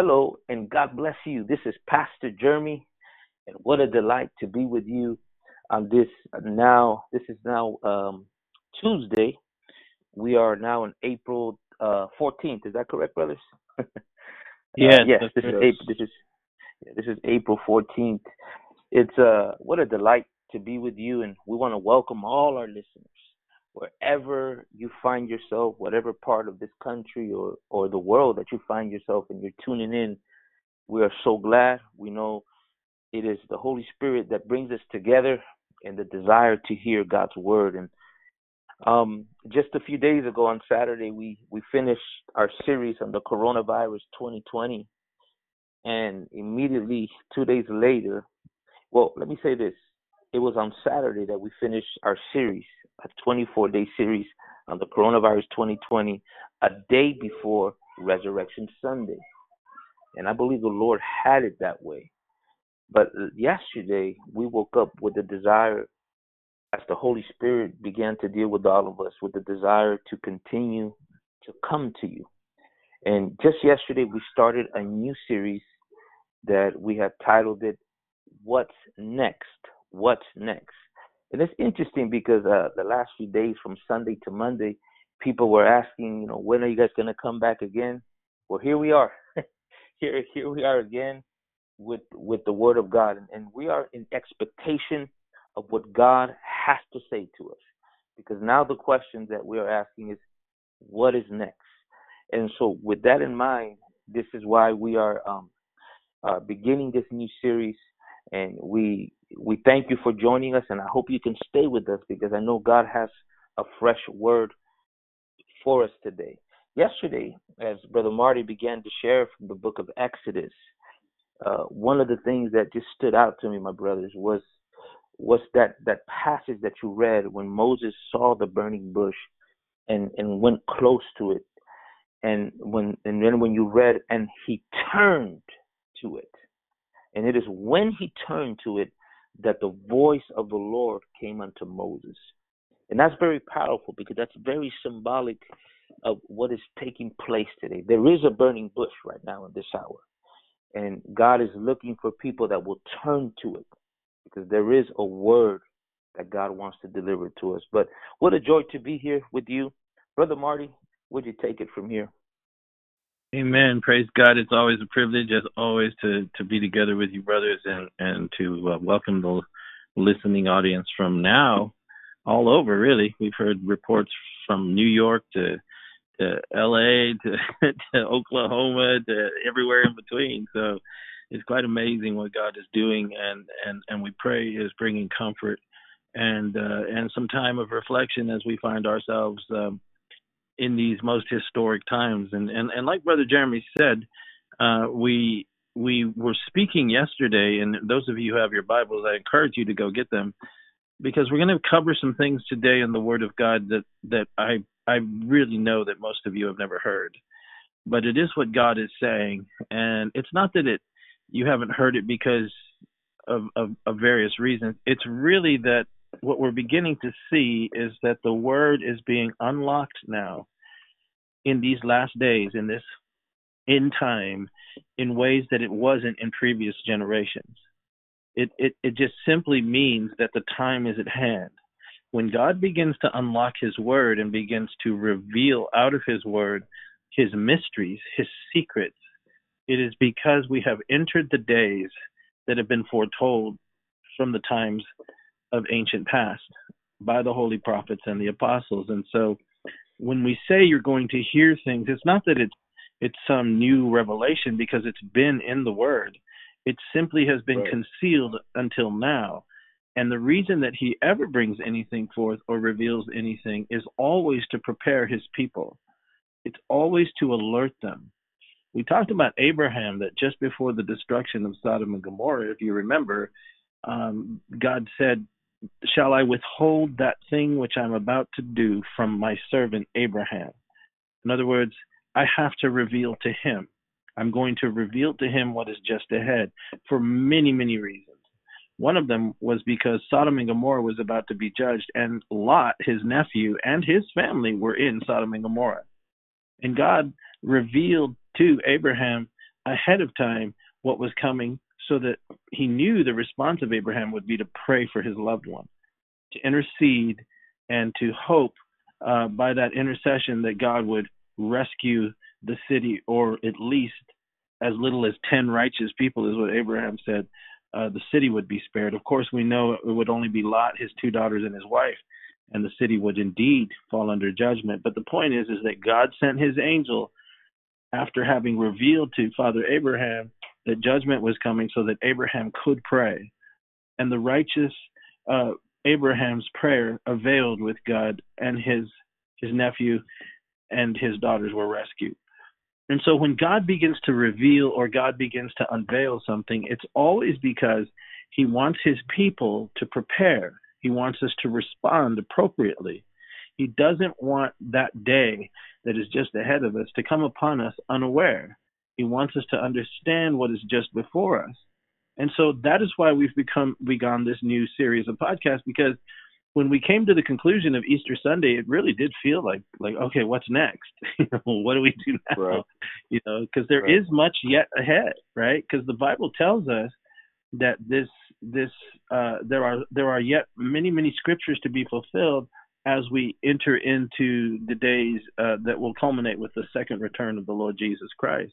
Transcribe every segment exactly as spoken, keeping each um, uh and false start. Hello and God bless you. This is Pastor Jeremy, and what a delight to be with you on this now. This is now um, Tuesday. We are now in April uh, fourteenth. Is that correct, brothers? yes. Uh, yes. This is, April, this is this is April fourteenth. It's uh what a delight to be with you, and we want to welcome all our listeners wherever you find yourself, whatever part of this country or, or the world that you find yourself and you're tuning in. We are so glad. We know it is the Holy Spirit that brings us together and the desire to hear God's word. And um, just a few days ago on Saturday, we, we finished our series on the coronavirus twenty twenty. And immediately two days later, well, let me say this. It was on Saturday that we finished our series, a twenty-four day series on the coronavirus twenty twenty, a day before Resurrection Sunday. And I believe the Lord had it that way. But yesterday, we woke up with the desire, as the Holy Spirit began to deal with all of us, with the desire to continue to come to you. And just yesterday, we started a new series that we have titled it, What's Next? What's Next? And it's interesting because uh, the last few days from Sunday to Monday, people were asking, you know, when are you guys going to come back again? Well, here we are. here here we are again with with the Word of God. And, and we are in expectation of what God has to say to us. Because now the question that we are asking is, what is next? And so with that in mind, this is why we are um, uh, beginning this new series. And we we thank you for joining us, and I hope you can stay with us because I know God has a fresh word for us today. Yesterday, as Brother Marty began to share from the book of Exodus, uh, one of the things that just stood out to me, my brothers, was was that, that passage that you read when Moses saw the burning bush and, and went close to it, and when and then when you read, and he turned to it. And it is when he turned to it that the voice of the Lord came unto Moses. And that's very powerful because that's very symbolic of what is taking place today. There is a burning bush right now in this hour. And God is looking for people that will turn to it because there is a word that God wants to deliver to us. But what a joy to be here with you. Brother Marty, would you take it from here? Amen. Praise God. It's always a privilege, as always, to, to be together with you, brothers, and, and to uh, welcome the listening audience from now all over, really. We've heard reports from New York to, to L A to, to Oklahoma to everywhere in between. So it's quite amazing what God is doing, and, and, and we pray is bringing comfort and, uh, and some time of reflection as we find ourselves um, in these most historic times. And, and, and like Brother Jeremy said, uh, we we were speaking yesterday, and those of you who have your Bibles, I encourage you to go get them, because we're going to cover some things today in the Word of God that, that I, I really know that most of you have never heard. But it is what God is saying, and it's not that it you haven't heard it because of, of, of various reasons. It's really that what we're beginning to see is that the word is being unlocked now in these last days, in this end time, in ways that it wasn't in previous generations. It, it it just simply means that the time is at hand. When God begins to unlock his word and begins to reveal out of his word his mysteries, his secrets, it is because we have entered the days that have been foretold from the times of ancient past by the holy prophets and the apostles. And so when we say you're going to hear things, it's not that it's it's some new revelation, because it's been in the word. It simply has been right. Concealed until now. And the reason that he ever brings anything forth or reveals anything is always to prepare his people. It's always to alert them. We talked about Abraham, that just before the destruction of Sodom and Gomorrah, if you remember, um, God said, "Shall I withhold that thing which I'm about to do from my servant Abraham?" In other words, I have to reveal to him. I'm going to reveal to him what is just ahead for many, many reasons. One of them was because Sodom and Gomorrah was about to be judged, and Lot, his nephew, and his family were in Sodom and Gomorrah. And God revealed to Abraham, ahead of time what was coming, so that he knew the response of Abraham would be to pray for his loved one, to intercede, and to hope uh, by that intercession that God would rescue the city, or at least as little as ten righteous people, is what Abraham said, uh, the city would be spared. Of course, we know it would only be Lot, his two daughters, and his wife, and the city would indeed fall under judgment. But the point is, is that God sent his angel after having revealed to Father Abraham that judgment was coming, so that Abraham could pray. And the righteous uh, Abraham's prayer availed with God, and his his nephew and his daughters were rescued. And so when God begins to reveal, or God begins to unveil something, it's always because he wants his people to prepare. He wants us to respond appropriately. He doesn't want that day that is just ahead of us to come upon us unaware. He wants us to understand what is just before us. And so that is why we've become begun this new series of podcasts, because when we came to the conclusion of Easter Sunday, it really did feel like, like, okay, what's next? You know, what do we do now? Right. You know, because there right. is much yet ahead, right? Because the Bible tells us that this, this, uh, there are, there are yet many, many scriptures to be fulfilled as we enter into the days uh, that will culminate with the second return of the Lord Jesus Christ.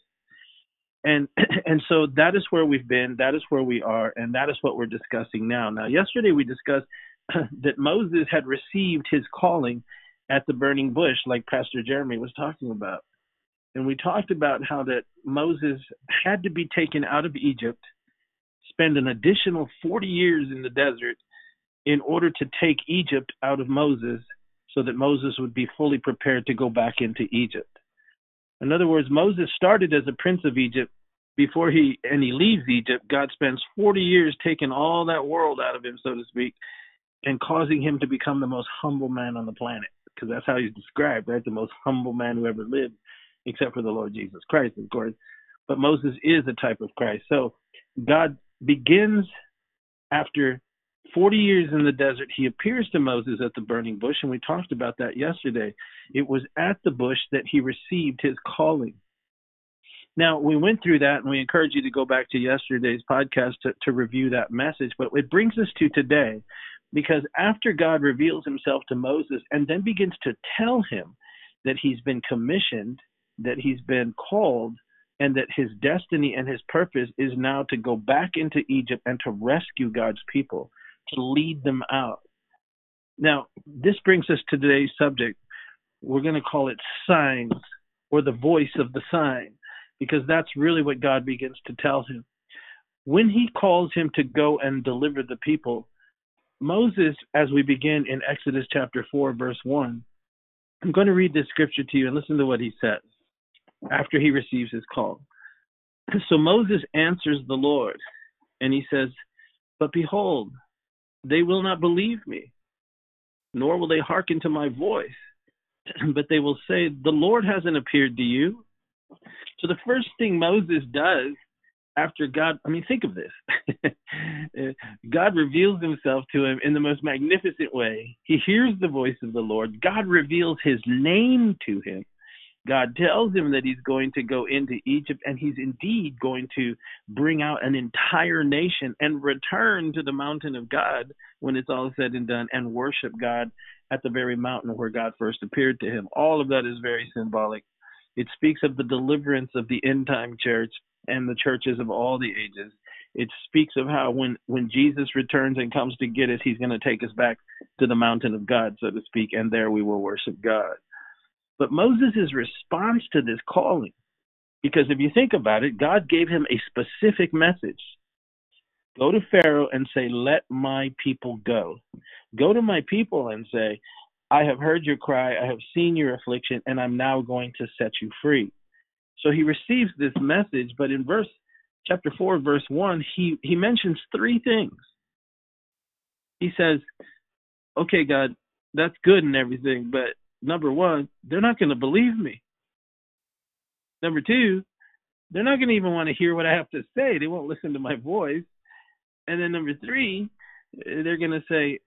And and so that is where we've been, that is where we are, and that is what we're discussing now. Now, yesterday we discussed that Moses had received his calling at the burning bush, like Pastor Jeremy was talking about. And we talked about how that Moses had to be taken out of Egypt, spend an additional forty years in the desert in order to take Egypt out of Moses, so that Moses would be fully prepared to go back into Egypt. In other words, Moses started as a prince of Egypt. Before he and he leaves Egypt, God spends forty years taking all that world out of him, so to speak, and causing him to become the most humble man on the planet, because that's how he's described, right? The most humble man who ever lived, except for the Lord Jesus Christ, of course. But Moses is a type of Christ. So God begins after forty years in the desert. He appears to Moses at the burning bush, and we talked about that yesterday. It was at the bush that he received his calling. Now, we went through that, and we encourage you to go back to yesterday's podcast to, to review that message, but it brings us to today, because after God reveals himself to Moses and then begins to tell him that he's been commissioned, that he's been called, and that his destiny and his purpose is now to go back into Egypt and to rescue God's people, to lead them out. Now, this brings us to today's subject. We're going to call it signs, or the voice of the sign, because that's really what God begins to tell him. When he calls him to go and deliver the people, Moses, as we begin in Exodus chapter four, verse one, I'm going to read this scripture to you and listen to what he says after he receives his call. So Moses answers the Lord, and he says, "But behold, they will not believe me, nor will they hearken to my voice, but they will say, 'The Lord hasn't appeared to you.'" So the first thing Moses does after God, I mean, think of this. God reveals himself to him in the most magnificent way. He hears the voice of the Lord. God reveals his name to him. God tells him that he's going to go into Egypt, and he's indeed going to bring out an entire nation and return to the mountain of God when it's all said and done, and worship God at the very mountain where God first appeared to him. All of that is very symbolic. It speaks of the deliverance of the end-time church and the churches of all the ages. It speaks of how when, when Jesus returns and comes to get us, he's going to take us back to the mountain of God, so to speak, and there we will worship God. But Moses' response to this calling, because if you think about it, God gave him a specific message. Go to Pharaoh and say, "Let my people go." Go to my people and say, "I have heard your cry, I have seen your affliction, and I'm now going to set you free." So he receives this message, but in verse chapter four, verse one, he, he mentions three things. He says, okay, God, that's good and everything, but number one, they're not going to believe me. Number two, they're not going to even want to hear what I have to say. They won't listen to my voice. And then number three, they're going to say,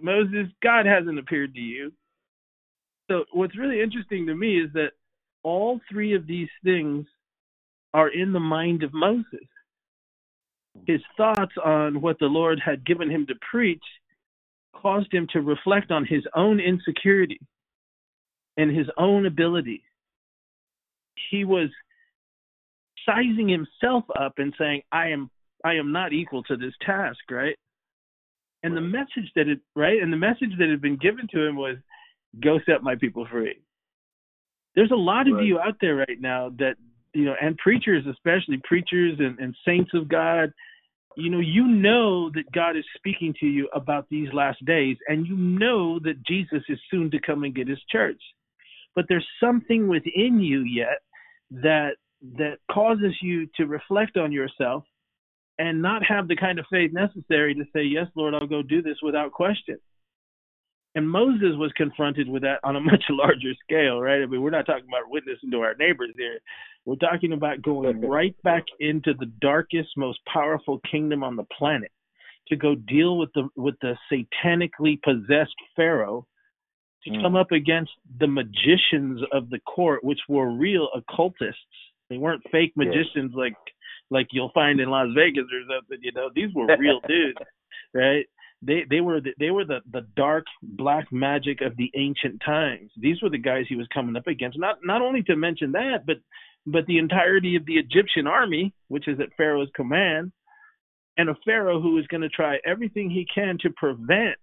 "Moses, God hasn't appeared to you." So what's really interesting to me is that all three of these things are in the mind of Moses. His thoughts on what the Lord had given him to preach caused him to reflect on his own insecurity and his own ability. He was sizing himself up and saying, I am I am not equal to this task, right? And right. the message that it right, and the message that had been given to him was, go set my people free. There's a lot right. of you out there right now that, you know, and preachers, especially preachers and, and saints of God, you know, you know that God is speaking to you about these last days, and you know that Jesus is soon to come and get his church. But there's something within you yet that that causes you to reflect on yourself and not have the kind of faith necessary to say, yes, Lord, I'll go do this without question. And Moses was confronted with that on a much larger scale, right? I mean, we're not talking about witnessing to our neighbors here. We're talking about going right back into the darkest, most powerful kingdom on the planet to go deal with the with the satanically possessed Pharaoh, to mm. come up against the magicians of the court, which were real occultists. They weren't fake magicians yeah. like like you'll find in Las Vegas or something. You know, these were real dudes, right? They they were the, they were the, the dark black magic of the ancient times. These were the guys he was coming up against. Not not only to mention that, but but the entirety of the Egyptian army, which is at Pharaoh's command, and a Pharaoh who is going to try everything he can to prevent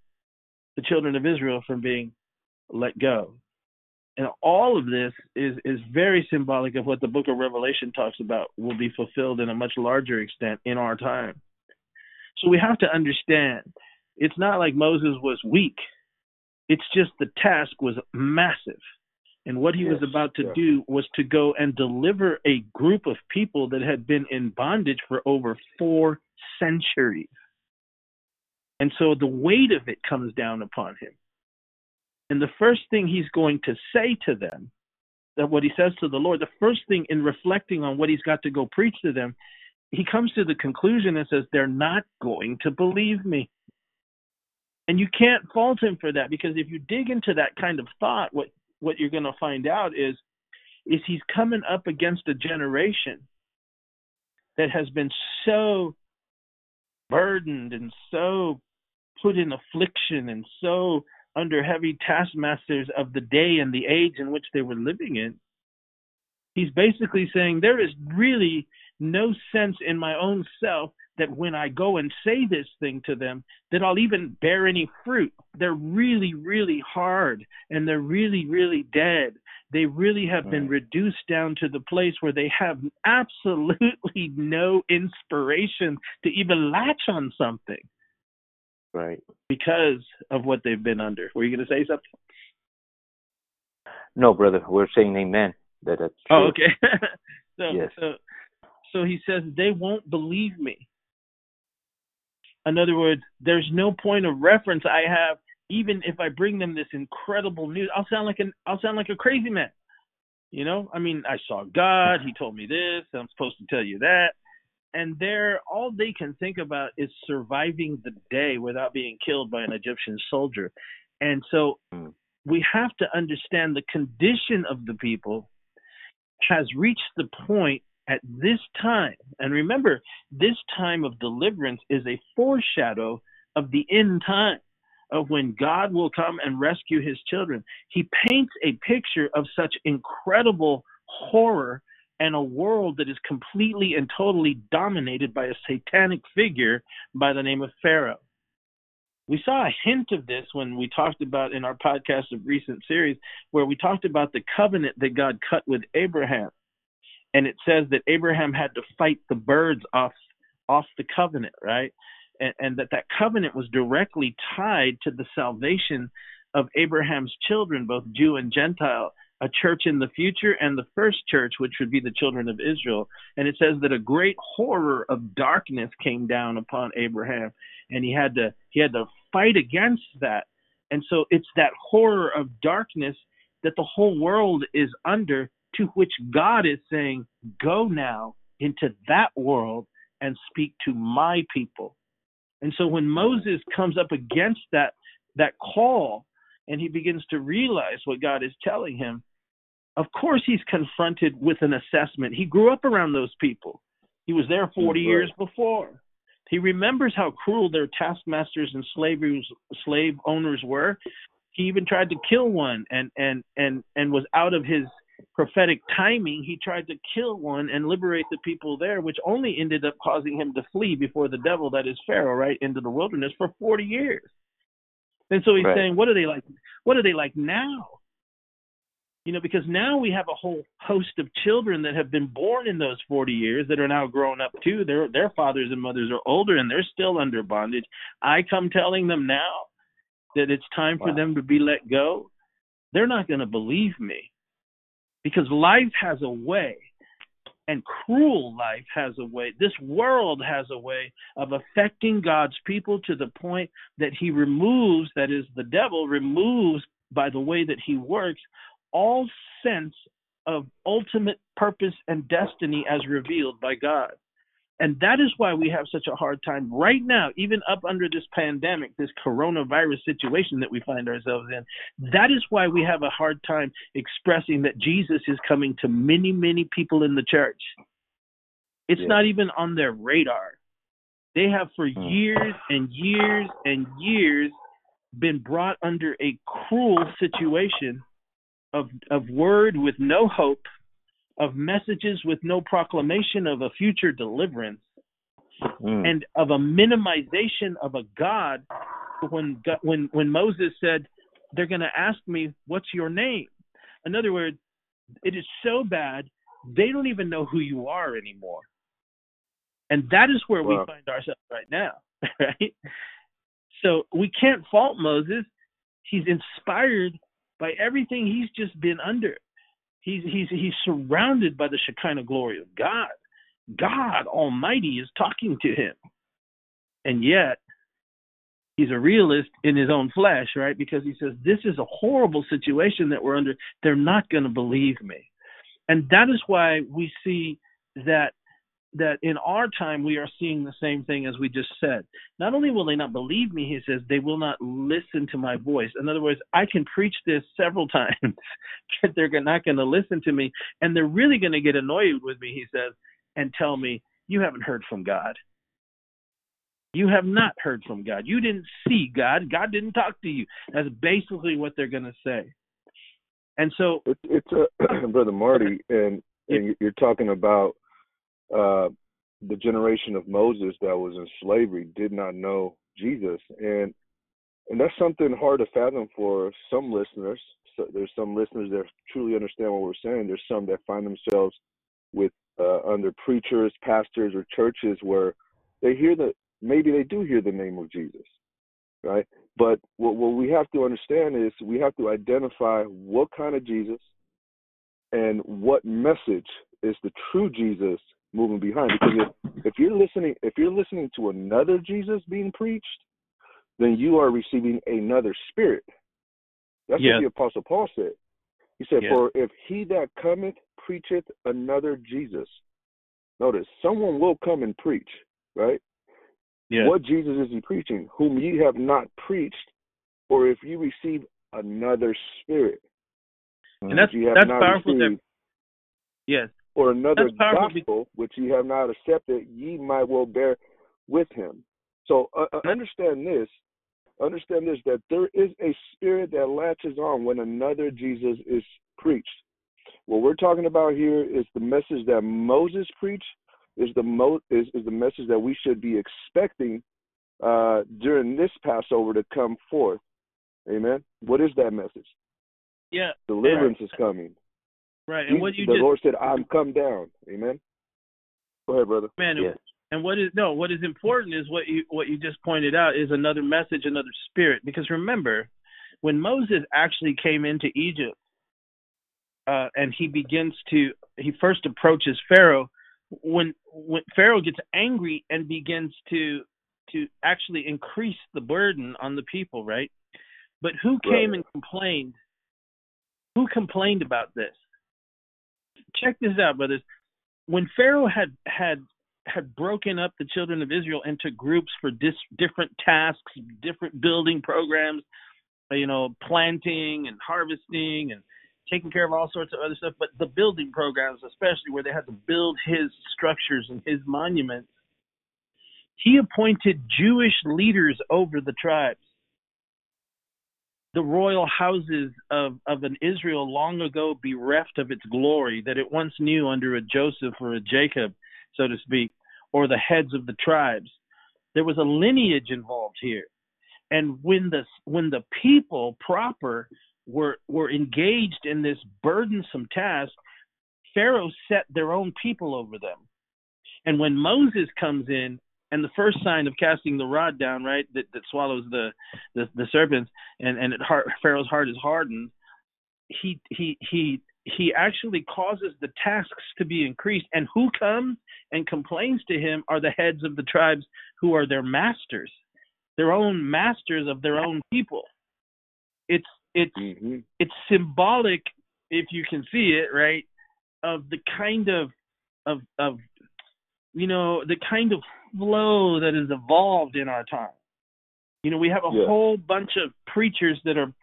the children of Israel from being let go. And all of this is is very symbolic of what the book of Revelation talks about will be fulfilled in a much larger extent in our time. So we have to understand, it's not like Moses was weak. It's just the task was massive. And what he yes, was about to yeah. do was to go and deliver a group of people that had been in bondage for over four centuries. And so the weight of it comes down upon him. And the first thing he's going to say to them, that what he says to the Lord, the first thing in reflecting on what he's got to go preach to them, he comes to the conclusion and says, they're not going to believe me. And you can't fault him for that, because if you dig into that kind of thought, what, what you're going to find out is, is he's coming up against a generation that has been so burdened and so put in affliction and so under heavy taskmasters of the day and the age in which they were living in. He's basically saying, there is really no sense in my own self that when I go and say this thing to them, that I'll even bear any fruit. They're really, really hard, and they're really, really dead. They really have right. been reduced down to the place where they have absolutely no inspiration to even latch on something. Right. Because of what they've been under. Were you going to say something? No, brother. We're saying amen. That that's true. Oh, okay. so, yes. so, so he says, they won't believe me. In other words, there's no point of reference I have, even if I bring them this incredible news. I'll sound like an I'll sound like a crazy man. You know, I mean, I saw God, he told me this, I'm supposed to tell you that. And they're all they can think about is surviving the day without being killed by an Egyptian soldier. And so we have to understand the condition of the people has reached the point at this time. And remember, this time of deliverance is a foreshadow of the end time, of when God will come and rescue his children. He paints a picture of such incredible horror and a world that is completely and totally dominated by a satanic figure by the name of Pharaoh. We saw a hint of this when we talked about in our podcast of recent series, where we talked about the covenant that God cut with Abraham. And it says that Abraham had to fight the birds off off the covenant, right? And, and that that covenant was directly tied to the salvation of Abraham's children, both Jew and Gentile, a church in the future and the first church, which would be the children of Israel. And it says that a great horror of darkness came down upon Abraham, and he had to he had to fight against that. And so it's that horror of darkness that the whole world is under, to which God is saying, go now into that world and speak to my people. And so when Moses comes up against that, that call, and he begins to realize what God is telling him, of course he's confronted with an assessment. He grew up around those people. He was there forty right. years before. He remembers how cruel their taskmasters and slaves, slave owners were. He even tried to kill one, and and and and was out of his prophetic timing. He tried to kill one and liberate the people there, which only ended up causing him to flee before the devil, that is Pharaoh, right, into the wilderness for forty years. And so he's right. saying, what are they like? What are they like now? You know, because now we have a whole host of children that have been born in those forty years that are now grown up too. Their their fathers and mothers are older, and they're still under bondage. I come telling them now that it's time wow. for them to be let go. They're not going to believe me, because life has a way, and cruel life has a way. This world has a way of affecting God's people to the point that he removes, that is, the devil removes by the way that he works, all sense of ultimate purpose and destiny as revealed by God. And that is why we have such a hard time right now, even up under this pandemic, this coronavirus situation that we find ourselves in. That is why we have a hard time expressing that Jesus is coming to many, many people in the church. It's yeah. not even on their radar. They have for years and years and years been brought under a cruel situation Of, of word with no hope, of messages with no proclamation of a future deliverance, mm. and of a minimization of a God. When when when Moses said, "They're going to ask me, what's your name?" In other words, it is so bad they don't even know who you are anymore. And that is where wow. we find ourselves right now, right? So we can't fault Moses. He's inspired by everything he's just been under. He's he's he's surrounded by the Shekinah glory of God. God Almighty is talking to him. And yet, he's a realist in his own flesh, right? Because he says, this is a horrible situation that we're under. They're not going to believe me. And that is why we see that that in our time, we are seeing the same thing as we just said. Not only will they not believe me, he says, they will not listen to my voice. In other words, I can preach this several times, but they're not going to listen to me. And they're really going to get annoyed with me, he says, and tell me, you haven't heard from God. You have not heard from God. You didn't see God. God didn't talk to you. That's basically what they're going to say. And so... It's, it's a, Brother Marty, and, and you're talking about Uh, the generation of Moses that was in slavery did not know Jesus, and and that's something hard to fathom for some listeners. So there's some listeners that truly understand what we're saying. There's some that find themselves with uh, under preachers, pastors, or churches where they hear the maybe they do hear the name of Jesus, right? But what, what we have to understand is we have to identify what kind of Jesus and what message is the true Jesus moving behind, because if, if you're listening, if you're listening to another Jesus being preached, then you are receiving another spirit. That's yeah. what the Apostle Paul said. He said, yeah. "For if he that cometh preacheth another Jesus," notice someone will come and preach, right? Yeah. What Jesus is he preaching? Whom ye have not preached, or if you receive another spirit, and that's you have that's not powerful. Received, yes. or another gospel, which ye have not accepted, ye might well bear with him. So uh, understand this, understand this, that there is a spirit that latches on when another Jesus is preached. What we're talking about here is the message that Moses preached, is the mo- is, is the message that we should be expecting uh, during this Passover to come forth. Amen? What is that message? Yeah. Deliverance yeah. is coming. Right, and what you the just, Lord said, "I'm come down." Amen. Go ahead, brother. Man, yes. and what is no? What is important is what you what you just pointed out is another message, another spirit. Because remember, when Moses actually came into Egypt, uh, and he begins to he first approaches Pharaoh. When when Pharaoh gets angry and begins to to actually increase the burden on the people, right? But who came right. and complained? Who complained about this? Check this out, brothers. When Pharaoh had had had broken up the children of Israel into groups for dis, different tasks, different building programs, you know, planting and harvesting and taking care of all sorts of other stuff, but the building programs, especially where they had to build his structures and his monuments, he appointed Jewish leaders over the tribes. The royal houses of, of an Israel long ago bereft of its glory that it once knew under a Joseph or a Jacob, so to speak, or the heads of the tribes. There was a lineage involved here. And when the, when the people proper were, were engaged in this burdensome task, Pharaoh set their own people over them. And when Moses comes in, and the first sign of casting the rod down, right, that, that swallows the, the, the serpents, and, and it heart, Pharaoh's heart is hardened, he, he, he, he actually causes the tasks to be increased. And who comes and complains to him are the heads of the tribes, who are their masters, their own masters of their own people. It's, it's, mm-hmm. it's symbolic, if you can see it, right, of the kind of, of, of, you know, the kind of flow that has evolved in our time. You know, we have a yeah. whole bunch of preachers that are,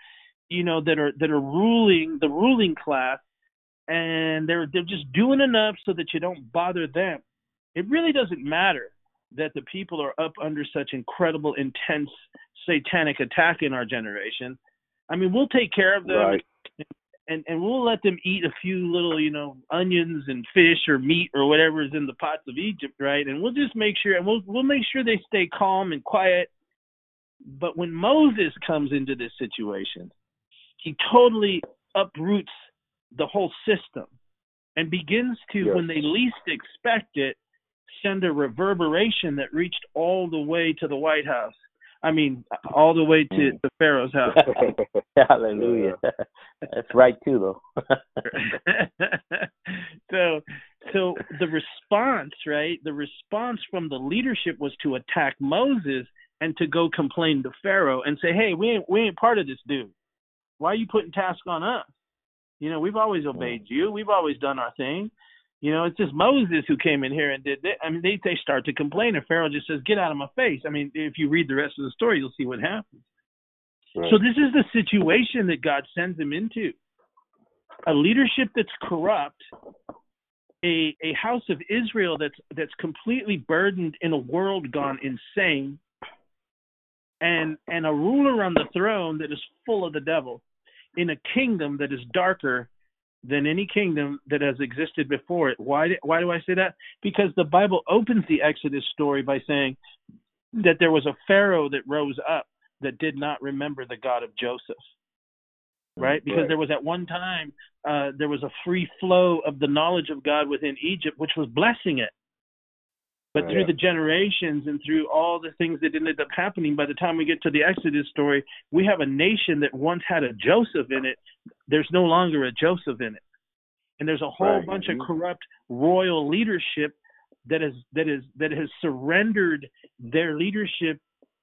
you know, that are that are ruling the ruling class, and they're they're just doing enough so that you don't bother them. It really doesn't matter that the people are up under such incredible, intense satanic attack in our generation. I mean, we'll take care of them, right. and and we'll let them eat a few little, you know, onions and fish or meat or whatever is in the pots of Egypt, right? And we'll just make sure, and we'll we'll make sure they stay calm and quiet. But when Moses comes into this situation, he totally uproots the whole system and begins to, yes. when they least expect it, send a reverberation that reached all the way to the White House. I mean, all the way to, mm. to Pharaoh's house. Hallelujah. That's right, too, though. so, so the response, right, the response from the leadership was to attack Moses and to go complain to Pharaoh and say, hey, we ain't, we ain't part of this, dude. Why are you putting tasks on us? You know, we've always obeyed you. We've always done our thing. You know, it's just Moses who came in here and did that. I mean, they, they start to complain, and Pharaoh just says, get out of my face. I mean, if you read the rest of the story, you'll see what happens. Right. So this is the situation that God sends him into. A leadership that's corrupt, a a house of Israel that's that's completely burdened in a world gone insane, and and a ruler on the throne that is full of the devil in a kingdom that is darker than any kingdom that has existed before it. Why do, why do I say that? Because the Bible opens the Exodus story by saying that there was a Pharaoh that rose up that did not remember the God of Joseph, right? Because right. there was at one time, uh, there was a free flow of the knowledge of God within Egypt, which was blessing it. But oh, through yeah. the generations and through all the things that ended up happening, by the time we get to the Exodus story, we have a nation that once had a Joseph in it. There's no longer a Joseph in it. And there's a whole right. bunch of corrupt royal leadership that is that is that has surrendered their leadership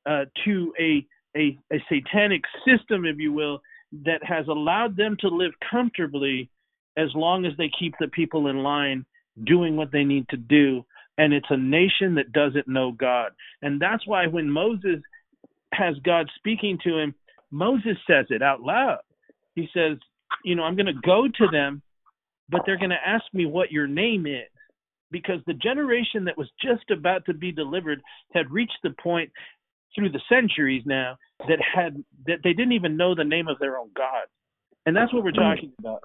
uh, to a, a a satanic system, if you will, that has allowed them to live comfortably as long as they keep the people in line doing what they need to do. And it's a nation that doesn't know God. And that's why when Moses has God speaking to him, Moses says it out loud. He says, you know, I'm going to go to them, but they're going to ask me what your name is. Because the generation that was just about to be delivered had reached the point through the centuries now that had that they didn't even know the name of their own God. And that's what we're talking about.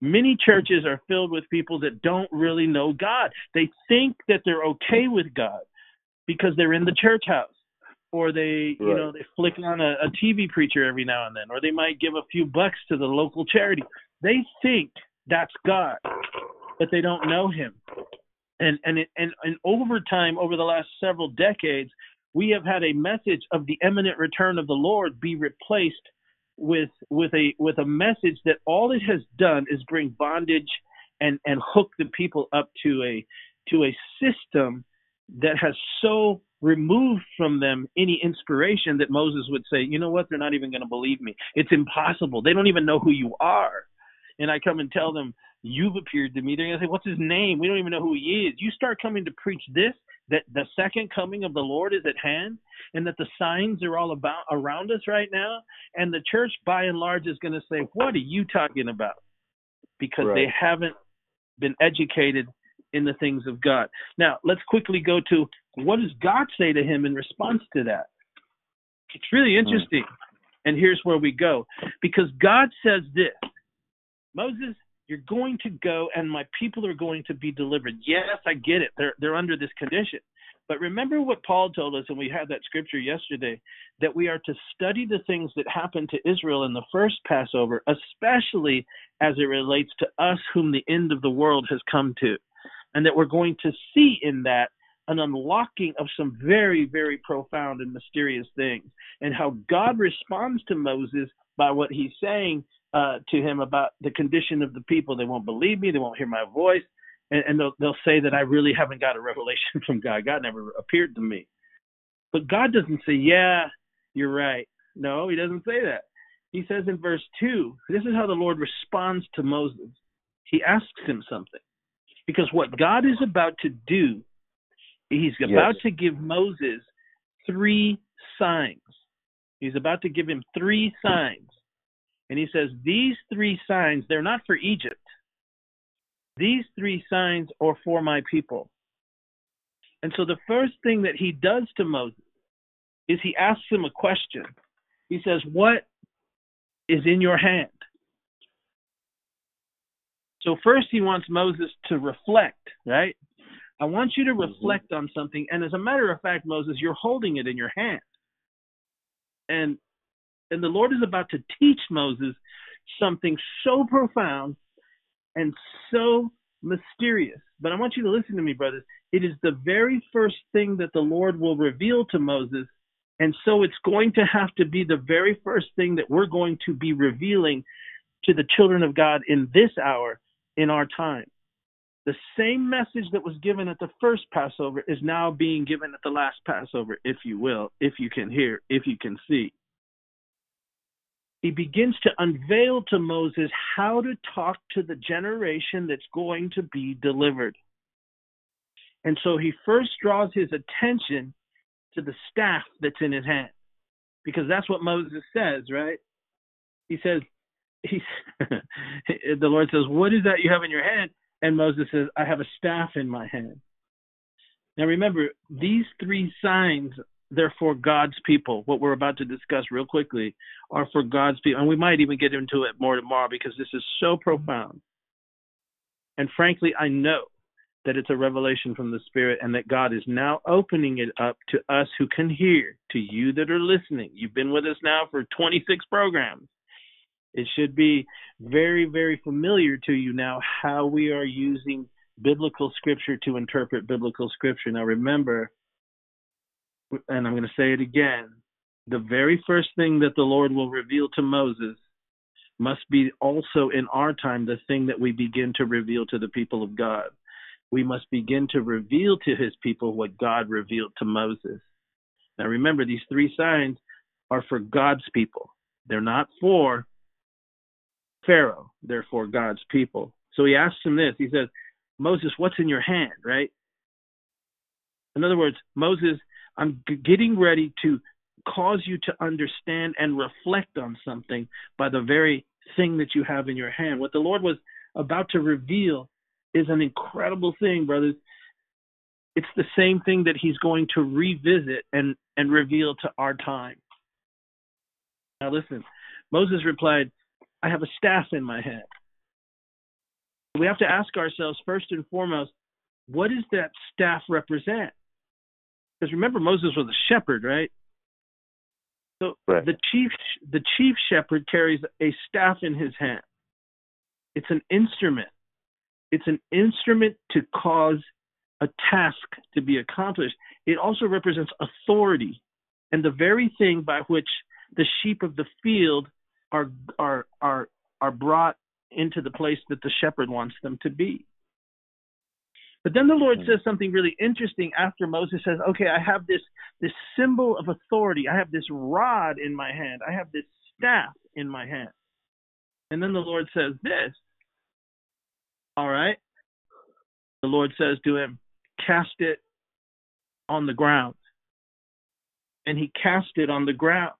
Many churches are filled with people that don't really know God. They think that they're okay with God because they're in the church house, or they, right. you know, they flick on a, a T V preacher every now and then, or they might give a few bucks to the local charity. They think that's God, but they don't know Him. And and it, and and over time, over the last several decades, we have had a message of the imminent return of the Lord be replaced with with a with a message that all it has done is bring bondage and and hook the people up to a to a system that has so removed from them any inspiration that Moses would say, you know what, they're not even going to believe me. It's impossible. They don't even know who you are. And I come and tell them, you've appeared to me. They're going to say, what's his name? We don't even know who he is. You start coming to preach this, that the second coming of the Lord is at hand, and that the signs are all about around us right now. And the church, by and large, is going to say, what are you talking about? because right. they haven't been educated in the things of God. Now, let's quickly go to what does God say to him in response to that? It's really interesting. Mm. And here's where we go. Because God says this, Moses, you're going to go and my people are going to be delivered. Yes, I get it. They're, they're under this condition. But remember what Paul told us, and we had that scripture yesterday, that we are to study the things that happened to Israel in the first Passover, especially as it relates to us whom the end of the world has come to. And that we're going to see in that an unlocking of some very, very profound and mysterious things, and how God responds to Moses by what he's saying uh, to him about the condition of the people. They won't believe me. They won't hear my voice. And, and they'll, they'll say that I really haven't got a revelation from God. God never appeared to me. But God doesn't say, yeah, you're right. No, he doesn't say that. He says in verse two, this is how the Lord responds to Moses. He asks him something. Because what God is about to do, he's about yes. to give Moses three signs. He's about to give him three signs. And he says, these three signs, they're not for Egypt. These three signs are for my people. And so the first thing that he does to Moses is he asks him a question. He says, what is in your hand? So first he wants Moses to reflect, right? I want you to reflect on something. And as a matter of fact, Moses, you're holding it in your hand. And and the Lord is about to teach Moses something so profound and so mysterious. But I want you to listen to me, brothers. It is the very first thing that the Lord will reveal to Moses. And so it's going to have to be the very first thing that we're going to be revealing to the children of God in this hour, in our time. The same message that was given at the first Passover is now being given at the last Passover, if you will, if you can hear, if you can see. He begins to unveil to Moses how to talk to the generation that's going to be delivered. And so he first draws his attention to the staff that's in his hand, because that's what Moses says, right? He says, he, the Lord says, what is that you have in your hand? And Moses says, I have a staff in my hand. Now remember, these three signs, they're for God's people. What we're about to discuss real quickly are for God's people. And we might even get into it more tomorrow, because this is so profound. And frankly, I know that it's a revelation from the Spirit, and that God is now opening it up to us who can hear, to you that are listening. You've been with us now for twenty-six programs. It should be very, very familiar to you now how we are using biblical scripture to interpret biblical scripture. Now remember, and I'm going to say it again, the very first thing that the Lord will reveal to Moses must be also in our time the thing that we begin to reveal to the people of God. We must begin to reveal to his people what God revealed to Moses. Now remember, these three signs are for God's people. They're not for Pharaoh, therefore God's people. So he asks him this. He says, Moses, what's in your hand, right? In other words, Moses, I'm g- getting ready to cause you to understand and reflect on something by the very thing that you have in your hand. What the Lord was about to reveal is an incredible thing, brothers. It's the same thing that he's going to revisit and, and reveal to our time. Now listen, Moses replied, I have a staff in my hand. We have to ask ourselves first and foremost, what does that staff represent? Because remember, Moses was a shepherd, right? So right. the chief the chief shepherd carries a staff in his hand. It's an instrument. It's an instrument to cause a task to be accomplished. It also represents authority and the very thing by which the sheep of the field Are are are are brought into the place that the shepherd wants them to be. But then the Lord says something really interesting after Moses says, okay, I have this this symbol of authority. I have this rod in my hand. I have this staff in my hand. And then the Lord says this. All right. The Lord says to him, cast it on the ground. And he cast it on the ground.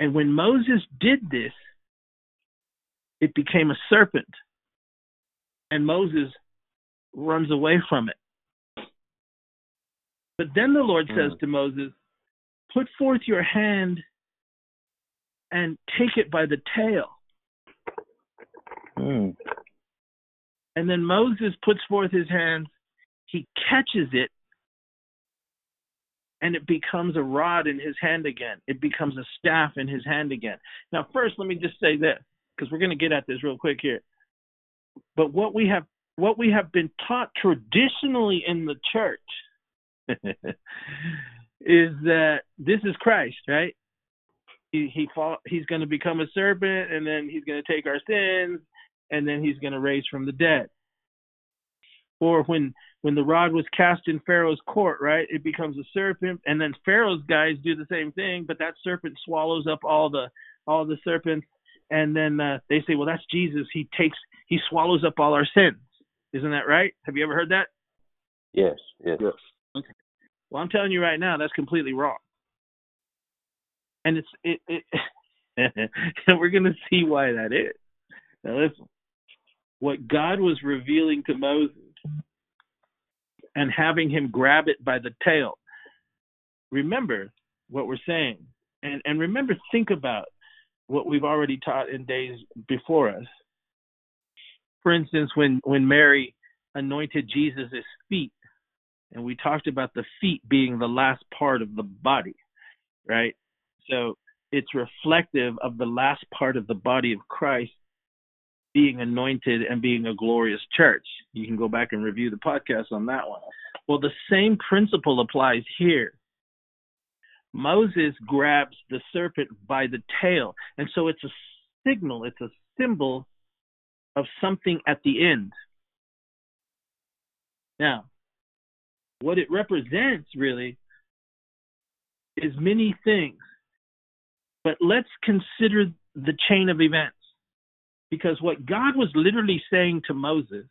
And when Moses did this, it became a serpent, and Moses runs away from it. But then the Lord mm. says to Moses, put forth your hand and take it by the tail. Mm. And then Moses puts forth his hand, he catches it, and it becomes a rod in his hand again. It becomes a staff in his hand again. Now, first, let me just say this, because we're going to get at this real quick here. But what we have what we have been taught traditionally in the church is that this is Christ, right? He he fought, he's going to become a serpent, and then he's going to take our sins, and then he's going to raise from the dead. Or when when the rod was cast in Pharaoh's court, right, it becomes a serpent, and then Pharaoh's guys do the same thing, but that serpent swallows up all the all the serpents, and then uh, they say, well, that's Jesus. He takes he swallows up all our sins. Isn't that right? Have you ever heard that? Yes. Yes. yes. Okay. Well, I'm telling you right now, that's completely wrong. And it's it, it and we're going to see why that is. Now listen, what God was revealing to Moses and having him grab it by the tail. Remember what we're saying. And and remember, think about what we've already taught in days before us. For instance, when, when Mary anointed Jesus' feet, and we talked about the feet being the last part of the body, right? So it's reflective of the last part of the body of Christ being anointed and being a glorious church. You can go back and review the podcast on that one. Well, the same principle applies here. Moses grabs the serpent by the tail, and so it's a signal, it's a symbol of something at the end. Now, what it represents really is many things, but let's consider the chain of events. Because what God was literally saying to Moses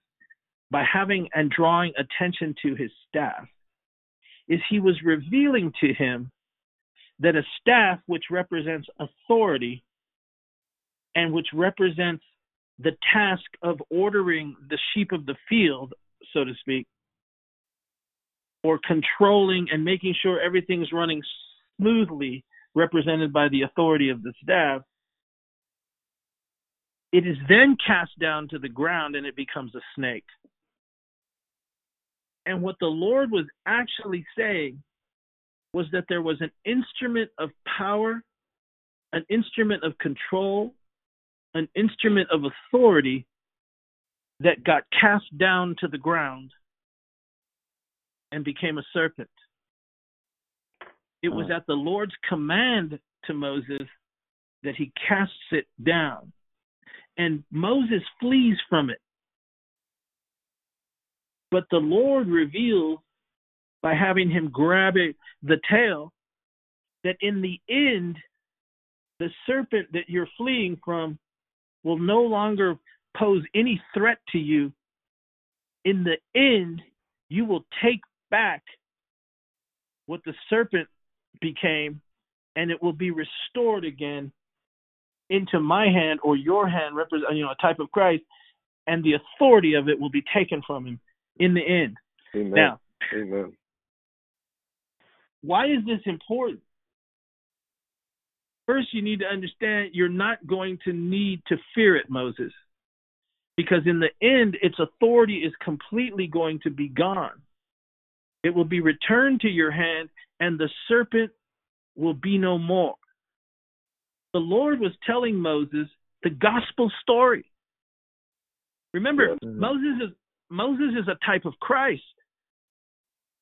by having and drawing attention to his staff is he was revealing to him that a staff which represents authority and which represents the task of ordering the sheep of the field, so to speak, or controlling and making sure everything's running smoothly, represented by the authority of the staff, it is then cast down to the ground and it becomes a snake. And what the Lord was actually saying was that there was an instrument of power, an instrument of control, an instrument of authority that got cast down to the ground and became a serpent. It was at the Lord's command to Moses that he casts it down. And Moses flees from it. But the Lord reveals by having him grab it, the tail, that in the end, the serpent that you're fleeing from will no longer pose any threat to you. In the end, you will take back what the serpent became, and it will be restored again into my hand or your hand, represent, you know, a type of Christ, and the authority of it will be taken from him in the end. Amen. Now, Amen. Why is this important? First, you need to understand you're not going to need to fear it, Moses, because in the end, its authority is completely going to be gone. It will be returned to your hand, and the serpent will be no more. The Lord was telling Moses the gospel story. Remember, yeah. Moses is Moses is a type of Christ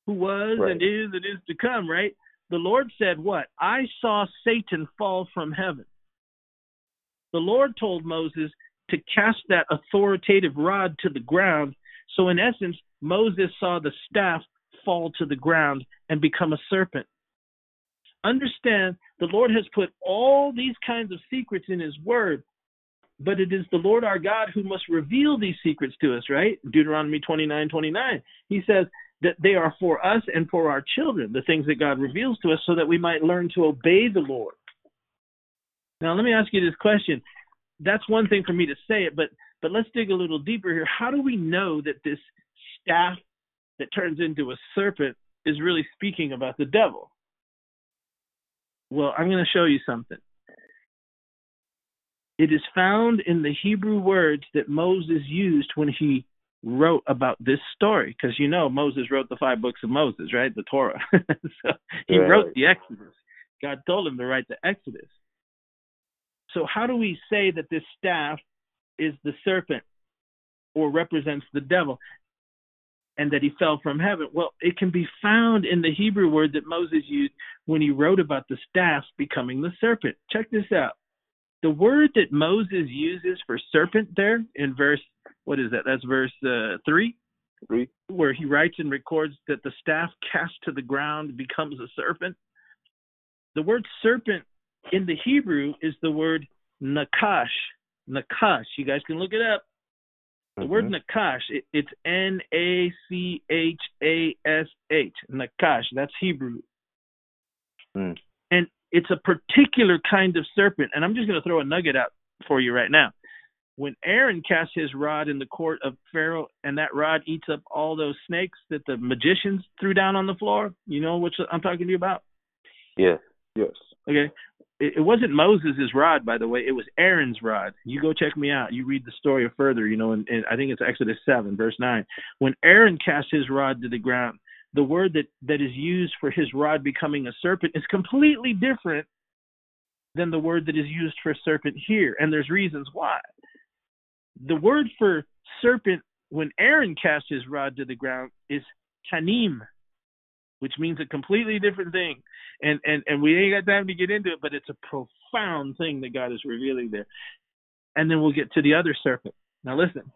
who was right. and is and is to come, right? The Lord said what? I saw Satan fall from heaven. The Lord told Moses to cast that authoritative rod to the ground. So in essence, Moses saw the staff fall to the ground and become a serpent. Understand, the Lord has put all these kinds of secrets in his word, but it is the Lord our God who must reveal these secrets to us, right? Deuteronomy twenty-nine twenty-nine. He says that they are for us and for our children, the things that God reveals to us so that we might learn to obey the Lord. Now, let me ask you this question. that's one thing for me to say it, but but let's dig a little deeper here. How do we know that this staff that turns into a serpent is really speaking about the devil? Well, I'm going to show you something. It is found in the Hebrew words that Moses used when he wrote about this story, because you know Moses wrote the five books of Moses, right? The Torah. So he right. wrote the Exodus. God told him to write the Exodus. So how do we say that this staff is the serpent or represents the devil and that he fell from heaven? Well, it can be found in the Hebrew word that Moses used when he wrote about the staff becoming the serpent. Check this out. The word that Moses uses for serpent there in verse, what is that? That's verse uh, three, three, where he writes and records that the staff cast to the ground becomes a serpent. The word serpent in the Hebrew is the word nakash. Nakash. You guys can look it up. The mm-hmm. word nakash, it, it's N A C H A S H. Nakash, that's Hebrew. Mm. And it's a particular kind of serpent. And I'm just going to throw a nugget out for you right now. When Aaron cast his rod in the court of Pharaoh, and that rod eats up all those snakes that the magicians threw down on the floor, you know what I'm talking to you about? Yes. Yes. Okay. It wasn't Moses' rod, by the way. It was Aaron's rod. You go check me out. You read the story further, you know, and I think it's Exodus seven, verse nine. When Aaron cast his rod to the ground, the word that, that is used for his rod becoming a serpent is completely different than the word that is used for serpent here. And there's reasons why. The word for serpent when Aaron cast his rod to the ground is tanim, which means a completely different thing. And, and and we ain't got time to get into it, but it's a profound thing that God is revealing there. And then we'll get to the other serpent. Now listen.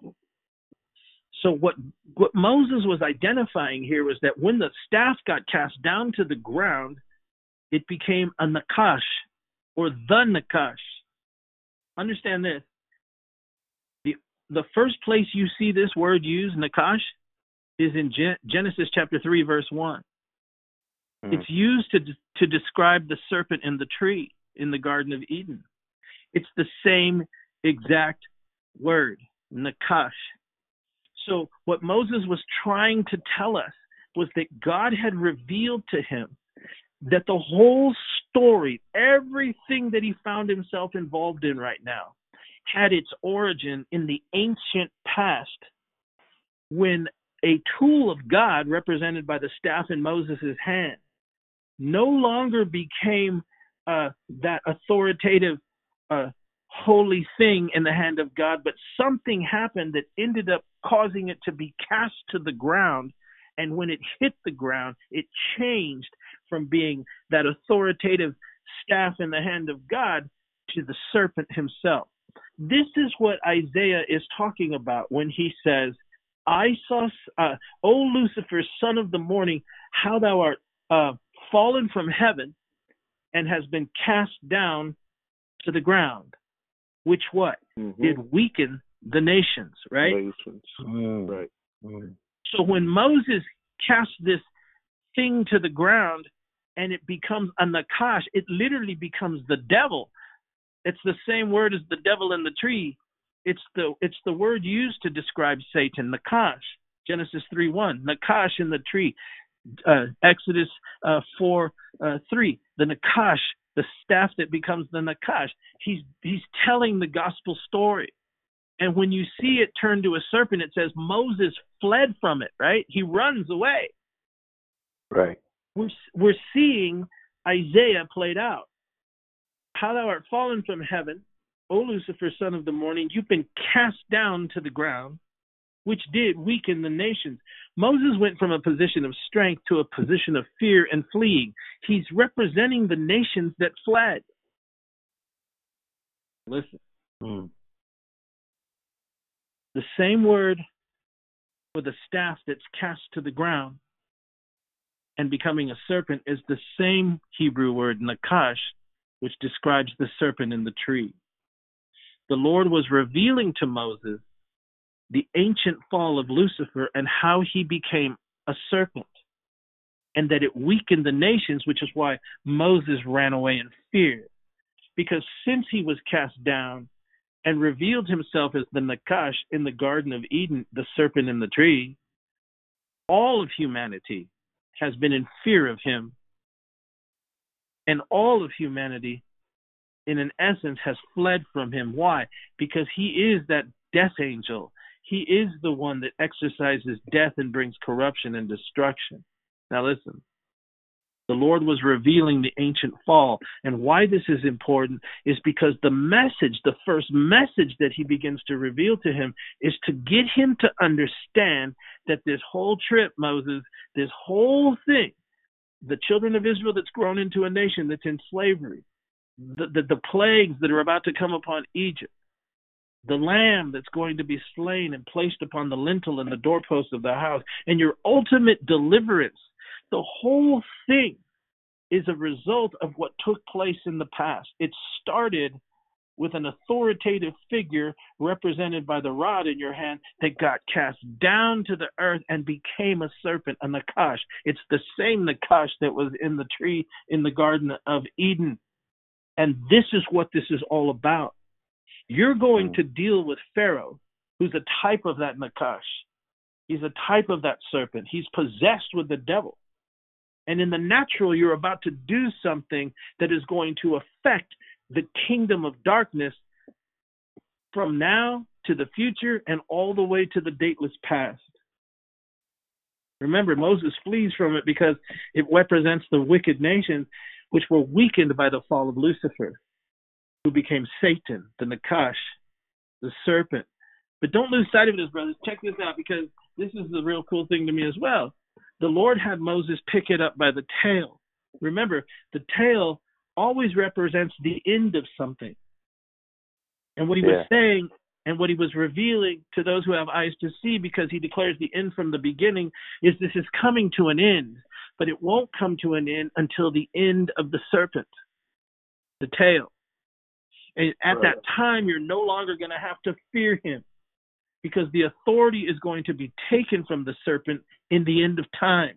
So what, what Moses was identifying here was that when the staff got cast down to the ground, it became a nakash, or the nakash. Understand this. The, the first place you see this word used, nakash, is in Gen- Genesis chapter three, verse one. It's used to to describe the serpent in the tree in the Garden of Eden. It's the same exact word, nakash. So what Moses was trying to tell us was that God had revealed to him that the whole story, everything that he found himself involved in right now, had its origin in the ancient past when a tool of God represented by the staff in Moses' hand no longer became uh, that authoritative, uh, holy thing in the hand of God, but something happened that ended up causing it to be cast to the ground. And when it hit the ground, it changed from being that authoritative staff in the hand of God to the serpent himself. This is what Isaiah is talking about when he says, I saw, uh, O Lucifer, son of the morning, how thou art uh, fallen from heaven and has been cast down to the ground, which what? Mm-hmm. Did weaken the nations, right? Nations. Mm. Right. Mm. So when Moses cast this thing to the ground and it becomes a nakash, it literally becomes the devil. It's the same word as the devil in the tree. It's the it's the word used to describe Satan, nakash, Genesis three one, nakash in the tree, uh, Exodus uh, four three, uh, the nakash, the staff that becomes the nakash. He's, he's telling the gospel story. And when you see it turn to a serpent, it says Moses fled from it, right? He runs away. Right. We're, we're seeing Isaiah played out. How thou art fallen from heaven, O Lucifer, son of the morning, you've been cast down to the ground, which did weaken the nations. Moses went from a position of strength to a position of fear and fleeing. He's representing the nations that fled. Listen. Hmm. The same word for the staff that's cast to the ground and becoming a serpent is the same Hebrew word, nakash, which describes the serpent in the tree. The Lord was revealing to Moses the ancient fall of Lucifer and how he became a serpent, and that it weakened the nations, which is why Moses ran away in fear. Because since he was cast down, and revealed himself as the Nakash in the Garden of Eden, the serpent in the tree, all of humanity has been in fear of him. And all of humanity, in an essence, has fled from him. Why? Because he is that death angel. He is the one that exercises death and brings corruption and destruction. Now listen, the Lord was revealing the ancient fall. And why this is important is because the message, the first message that he begins to reveal to him is to get him to understand that this whole trip, Moses, this whole thing, the children of Israel that's grown into a nation that's in slavery, the, the, the plagues that are about to come upon Egypt, the lamb that's going to be slain and placed upon the lintel and the doorpost of the house, and your ultimate deliverance, the whole thing is a result of what took place in the past. It started with an authoritative figure represented by the rod in your hand that got cast down to the earth and became a serpent, a Nakash. It's the same Nakash that was in the tree in the Garden of Eden. And this is what this is all about. You're going to deal with Pharaoh, who's a type of that Nakash. He's a type of that serpent. He's possessed with the devil. And in the natural, you're about to do something that is going to affect the kingdom of darkness from now to the future and all the way to the dateless past. Remember, Moses flees from it because it represents the wicked nations which were weakened by the fall of Lucifer, who became Satan, the Nakash, the serpent. But don't lose sight of this, brothers. Check this out, because this is the real cool thing to me as well. The Lord had Moses pick it up by the tail. Remember, the tail always represents the end of something. And what he yeah. was saying and what he was revealing to those who have eyes to see, because he declares the end from the beginning, is this is coming to an end, but it won't come to an end until the end of the serpent, the tail. And at right. that time, you're no longer going to have to fear him, because the authority is going to be taken from the serpent in the end of time.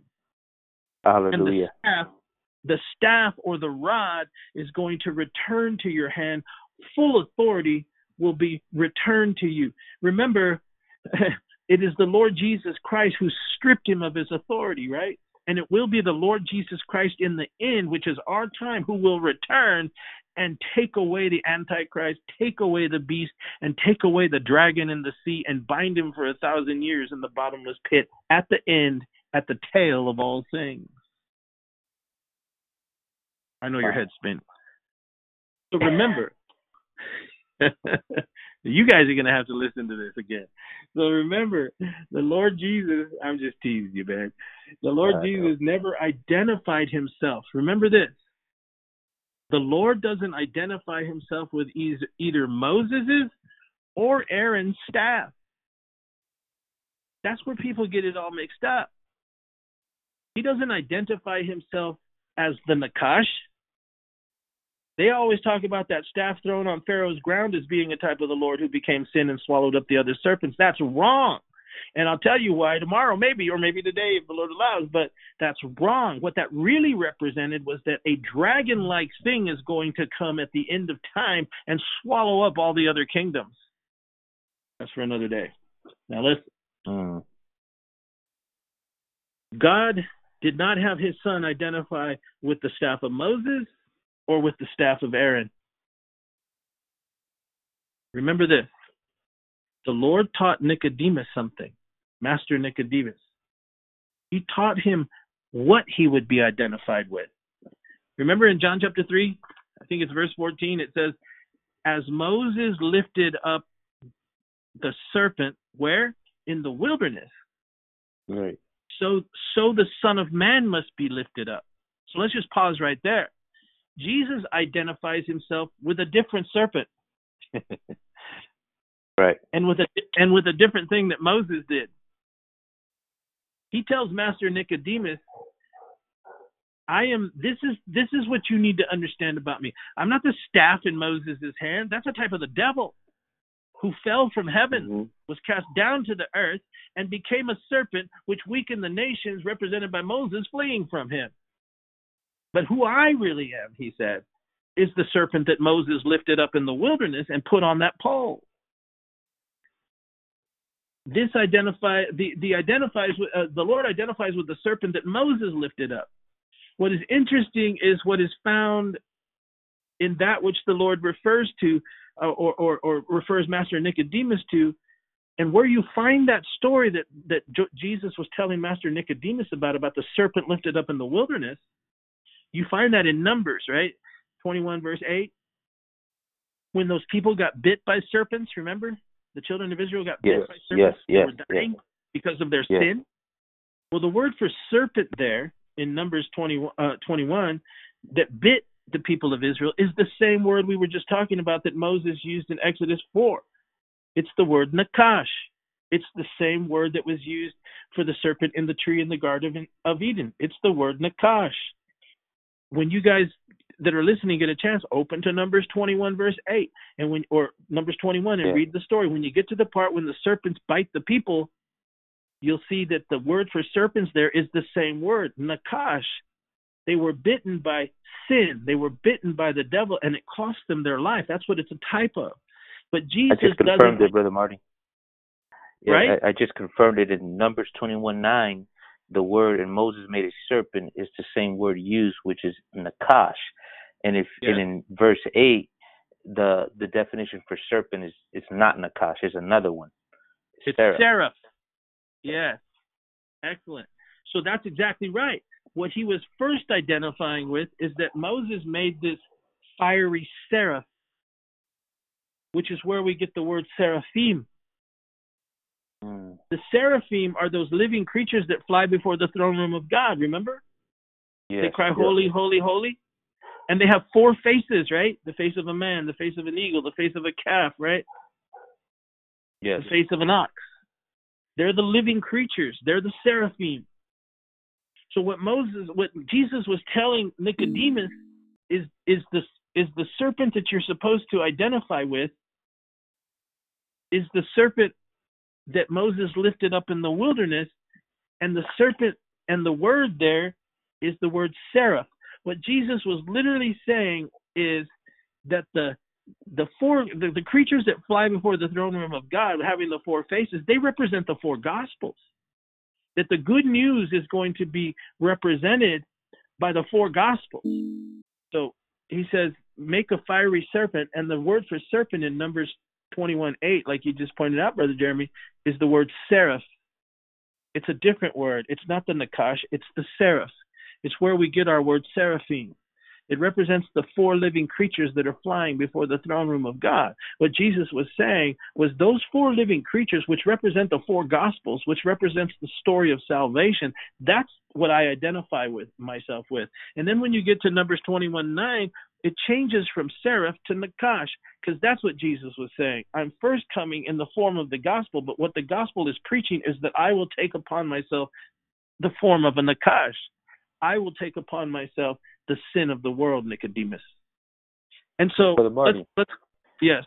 Hallelujah. And the staff, the staff or the rod is going to return to your hand. Full authority will be returned to you. Remember, it is the Lord Jesus Christ who stripped him of his authority, right? And it will be the Lord Jesus Christ in the end, which is our time, who will return and take away the Antichrist, take away the beast, and take away the dragon in the sea, and bind him for a thousand years in the bottomless pit at the end, at the tail of all things. I know your head's spinning. So remember, you guys are going to have to listen to this again. So remember, the Lord Jesus, I'm just teasing you, man. The Lord I Jesus know. never identified himself. Remember this. The Lord doesn't identify himself with either Moses's or Aaron's staff. That's where people get it all mixed up. He doesn't identify himself as the Nakash. They always talk about that staff thrown on Pharaoh's ground as being a type of the Lord who became sin and swallowed up the other serpents. That's wrong. And I'll tell you why tomorrow, maybe, or maybe today if the Lord allows, but that's wrong. What that really represented was that a dragon-like thing is going to come at the end of time and swallow up all the other kingdoms. That's for another day. Now listen. Uh, God did not have his son identify with the staff of Moses or with the staff of Aaron. Remember this. The Lord taught Nicodemus something, Master Nicodemus. He taught him what he would be identified with. Remember in John chapter three, I think it's verse fourteen, it says, as Moses lifted up the serpent, where? In the wilderness. Right. So, so the Son of Man must be lifted up. So let's just pause right there. Jesus identifies himself with a different serpent. Right. And with a and with a different thing that Moses did. He tells Master Nicodemus, I am this is this is what you need to understand about me. I'm not the staff in Moses' hand. That's a type of the devil who fell from heaven, mm-hmm. was cast down to the earth, and became a serpent which weakened the nations represented by Moses fleeing from him. But who I really am, he said, is the serpent that Moses lifted up in the wilderness and put on that pole. This identify the the identifies uh, the Lord identifies with the serpent that Moses lifted up. What is interesting is what is found in that which the Lord refers to, uh, or, or or refers Master Nicodemus to, and where you find that story that that Jo- Jesus was telling Master Nicodemus about about the serpent lifted up in the wilderness. You find that in Numbers, right? twenty-one verse eight. When those people got bit by serpents, remember? The children of Israel got yes, bit by serpents yes, yes, and were dying yes. because of their yes. sin. Well, the word for serpent there in Numbers twenty, uh, twenty-one that bit the people of Israel is the same word we were just talking about that Moses used in Exodus four. It's the word nakash. It's the same word that was used for the serpent in the tree in the Garden of Eden. It's the word nakash. When you guys that are listening get a chance, open to Numbers twenty-one verse eight and when or Numbers twenty-one and yeah. read the story. When you get to the part when the serpents bite the people, you'll see that the word for serpents there is the same word, nakash. They were bitten by sin. They were bitten by the devil, and it cost them their life. That's what it's a type of. But Jesus I just confirmed it, Brother Marty. Yeah, right? I, I just confirmed it in Numbers twenty-one nine. The word and Moses made a serpent is the same word used, which is nakash. And if yeah. and in verse eight, the the definition for serpent is it's not nakash. It's another one. It's seraph. seraph. Yes. Excellent. So that's exactly right. What he was first identifying with is that Moses made this fiery seraph, which is where we get the word seraphim. Mm. The seraphim are those living creatures that fly before the throne room of God, remember? Yes, they cry, yes. holy, holy, holy. And they have four faces, right? The face of a man, the face of an eagle, the face of a calf, right? Yes. The face of an ox. They're the living creatures. They're the seraphim. So what Moses, what Jesus was telling Nicodemus is is the is the serpent that you're supposed to identify with is the serpent that Moses lifted up in the wilderness, and the serpent and the word there is the word seraph. What Jesus was literally saying is that the the four the, the creatures that fly before the throne room of God, having the four faces, they represent the four gospels. That the good news is going to be represented by the four gospels. So he says, make a fiery serpent. And the word for serpent in Numbers twenty-one eight, like you just pointed out, Brother Jeremy, is the word seraph. It's a different word. It's not the nakash. It's the seraph. It's where we get our word seraphim. It represents the four living creatures that are flying before the throne room of God. What Jesus was saying was those four living creatures, which represent the four gospels, which represents the story of salvation, that's what I identify with myself with. And then when you get to Numbers twenty-one nine, it changes from seraph to nakash, because that's what Jesus was saying. I'm first coming in the form of the gospel, but what the gospel is preaching is that I will take upon myself the form of a nakash. I will take upon myself the sin of the world, Nicodemus. And so, Brother Marty, let's, let's, yes.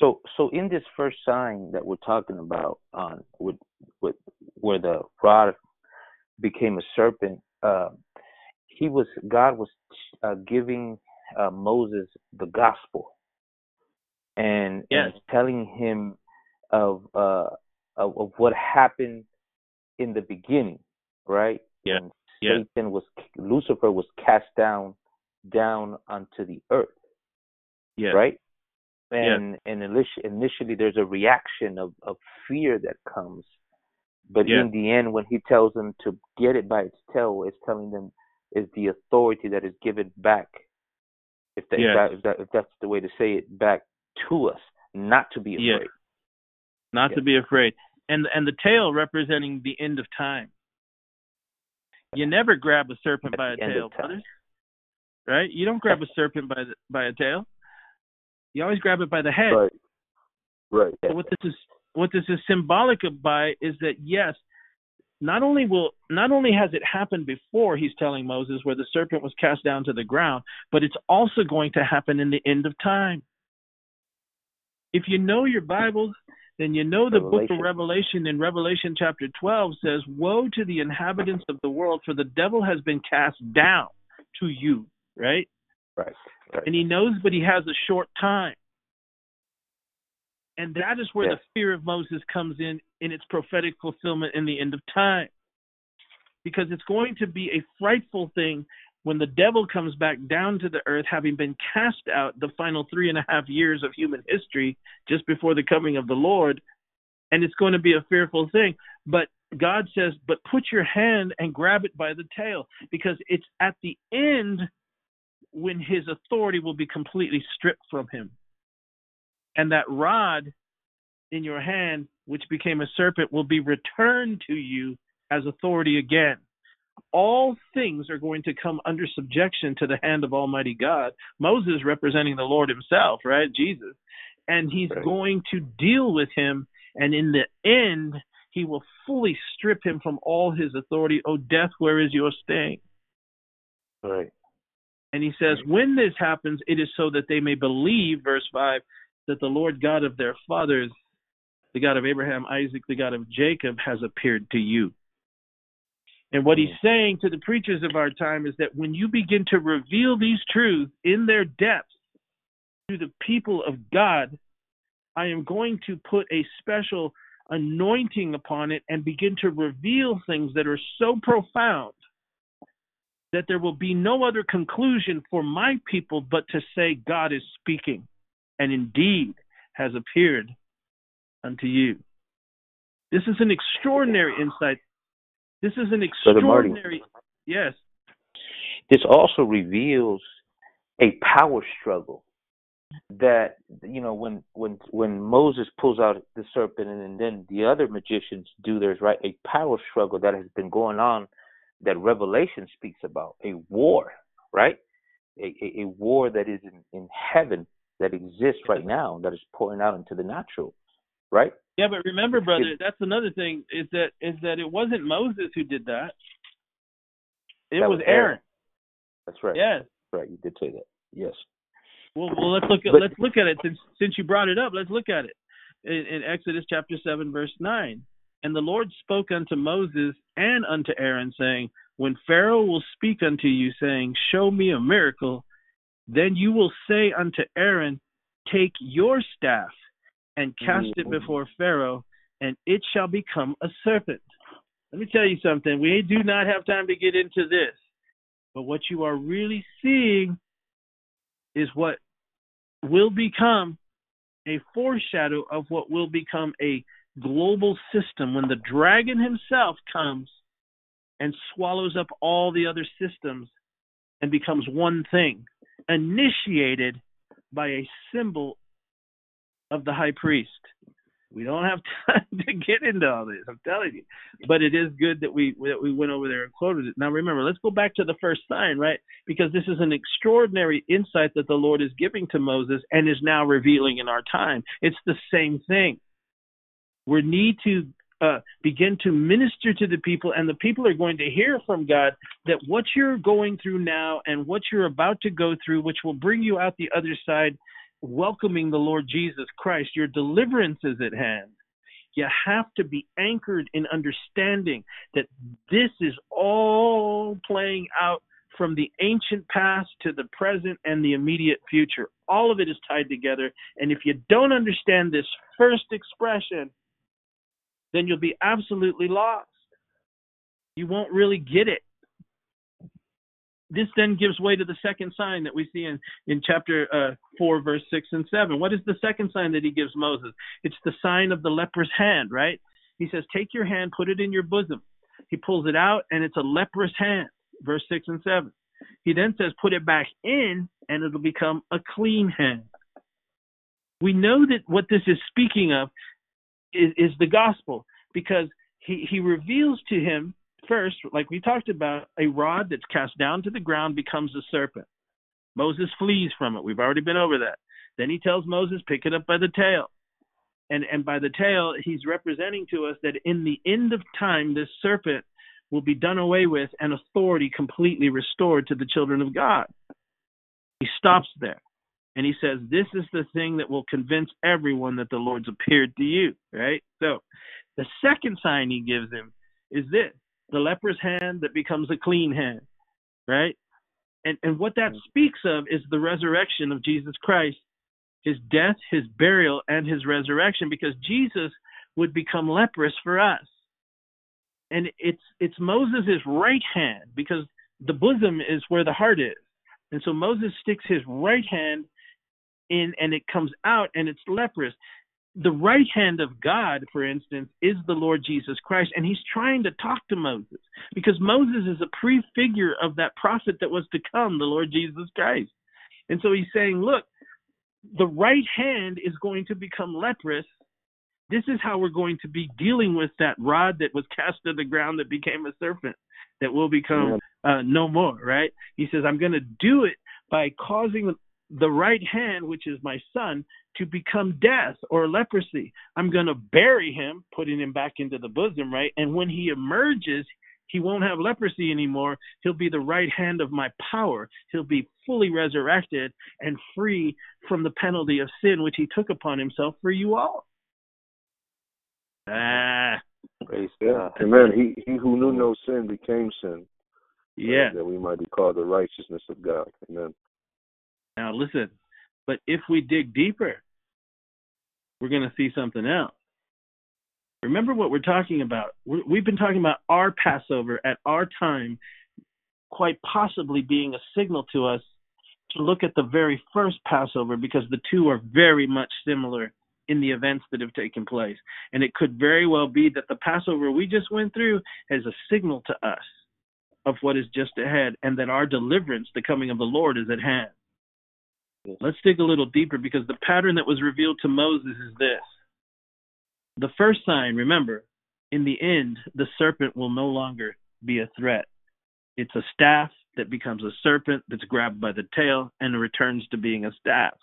So, so in this first sign that we're talking about, um, with, with where the rod became a serpent, uh, he was God was uh, giving uh, Moses the gospel, and, yes. and telling him of, uh, of of what happened in the beginning, right? Yeah. And, Satan yeah. was Lucifer was cast down, down onto the earth, yeah. right? And yeah. and initially, initially there's a reaction of, of fear that comes, but yeah. in the end, when he tells them to get it by its tail, it's telling them is the authority that is given back, if that, yeah. if, that, if, that, if that's the way to say it, back to us, not to be afraid, yeah. not yeah. to be afraid, and and the tail representing the end of time. You never grab a serpent by a tail, brothers. Right? You don't grab a serpent by the, by a tail. You always grab it by the head. Right. Right. So what this is what this is symbolic of by is that yes, not only will not only has it happened before, he's telling Moses, where the serpent was cast down to the ground, but it's also going to happen in the end of time. If you know your Bibles, then you know the Revelation. Book of Revelation in Revelation chapter twelve says, woe to the inhabitants of the world, for the devil has been cast down to you, right? Right. Right. And he knows, but he has a short time. And that is where yes. the fear of Moses comes in, in its prophetic fulfillment in the end of time. Because it's going to be a frightful thing when the devil comes back down to the earth, having been cast out the final three and a half years of human history just before the coming of the Lord. And it's going to be a fearful thing. But God says, but put your hand and grab it by the tail, because it's at the end when his authority will be completely stripped from him. And that rod in your hand, which became a serpent, will be returned to you as authority again. All things are going to come under subjection to the hand of Almighty God. Moses representing the Lord himself, right? Jesus. And he's right. going to deal with him. And in the end, he will fully strip him from all his authority. O death, where is your sting? Right. And he says, right. when this happens, it is so that they may believe, verse five, that the Lord God of their fathers, the God of Abraham, Isaac, the God of Jacob, has appeared to you. And what he's saying to the preachers of our time is that when you begin to reveal these truths in their depths to the people of God, I am going to put a special anointing upon it and begin to reveal things that are so profound that there will be no other conclusion for my people but to say God is speaking, and indeed has appeared unto you. This is an extraordinary insight. This is an extraordinary, yes. This also reveals a power struggle that, you know, when when when Moses pulls out the serpent and, and then the other magicians do theirs, right? A power struggle that has been going on that Revelation speaks about, a war, right? A, a, a war that is in, in heaven that exists right now that is pouring out into the natural, right? Yeah, but remember, brother, that's another thing, is that is that it wasn't Moses who did that. It that was Aaron. Aaron. That's right. Yes. That's right, you did say that. Yes. Well, well let's look at but, let's look at it since since you brought it up. Let's look at it in, in Exodus chapter seven, verse nine. And the Lord spoke unto Moses and unto Aaron, saying, when Pharaoh will speak unto you, saying, show me a miracle, then you will say unto Aaron, take your staff and cast it before Pharaoh, and it shall become a serpent. Let me tell you something. We do not have time to get into this. But what you are really seeing is what will become a foreshadow of what will become a global system when the dragon himself comes and swallows up all the other systems and becomes one thing, initiated by a symbol of the high priest. We don't have time to get into all this, I'm telling you. But it is good that we that we went over there and quoted it. Now remember, let's go back to the first sign, right? Because this is an extraordinary insight that the Lord is giving to Moses and is now revealing in our time. It's the same thing. We need to uh, begin to minister to the people, and the people are going to hear from God that what you're going through now and what you're about to go through, which will bring you out the other side, welcoming the Lord Jesus Christ, your deliverance is at hand. You have to be anchored in understanding that this is all playing out from the ancient past to the present and the immediate future. All of it is tied together. And if you don't understand this first expression, then you'll be absolutely lost. You won't really get it. This then gives way to the second sign that we see in, in chapter uh, four, verse six and seven. What is the second sign that he gives Moses? It's the sign of the leper's hand, right? He says, take your hand, put it in your bosom. He pulls it out, and it's a leprous hand, verse six and seven. He then says, put it back in, and it'll become a clean hand. We know that what this is speaking of is, is the gospel, because he, he reveals to him, first, like we talked about, a rod that's cast down to the ground becomes a serpent. Moses flees from it. We've already been over that. Then he tells Moses, pick it up by the tail. And, and by the tail, he's representing to us that in the end of time, this serpent will be done away with and authority completely restored to the children of God. He stops there. And he says, this is the thing that will convince everyone that the Lord's appeared to you, right? So the second sign he gives him is this. The leper's hand that becomes a clean hand, right? And, and what that speaks of is the resurrection of Jesus Christ, his death, his burial, and his resurrection, because Jesus would become leprous for us. And it's it's Moses' right hand, because the bosom is where the heart is. And so Moses sticks his right hand in, and it comes out, and it's leprous. The right hand of God, for instance, is the Lord Jesus Christ, and he's trying to talk to Moses, because Moses is a prefigure of that prophet that was to come, the Lord Jesus Christ. And so he's saying, look, the right hand is going to become leprous. This is how we're going to be dealing with that rod that was cast to the ground that became a serpent, that will become uh, no more, right? He says, I'm going to do it by causing the right hand, which is my son, to become death or leprosy. I'm going to bury him, putting him back into the bosom, right? And when he emerges, he won't have leprosy anymore. He'll be the right hand of my power. He'll be fully resurrected and free from the penalty of sin, which he took upon himself for you all. Ah. Praise God. Amen. He, he who knew no sin became sin. Yeah. Right, that we might be called the righteousness of God. Amen. Now listen, but if we dig deeper, we're going to see something else. Remember what we're talking about. We're, we've been talking about our Passover at our time, quite possibly being a signal to us to look at the very first Passover, because the two are very much similar in the events that have taken place. And it could very well be that the Passover we just went through is a signal to us of what is just ahead, and that our deliverance, the coming of the Lord, is at hand. Let's dig a little deeper, because the pattern that was revealed to Moses is this. The first sign, remember, in the end, the serpent will no longer be a threat. It's a staff that becomes a serpent that's grabbed by the tail and returns to being a staff.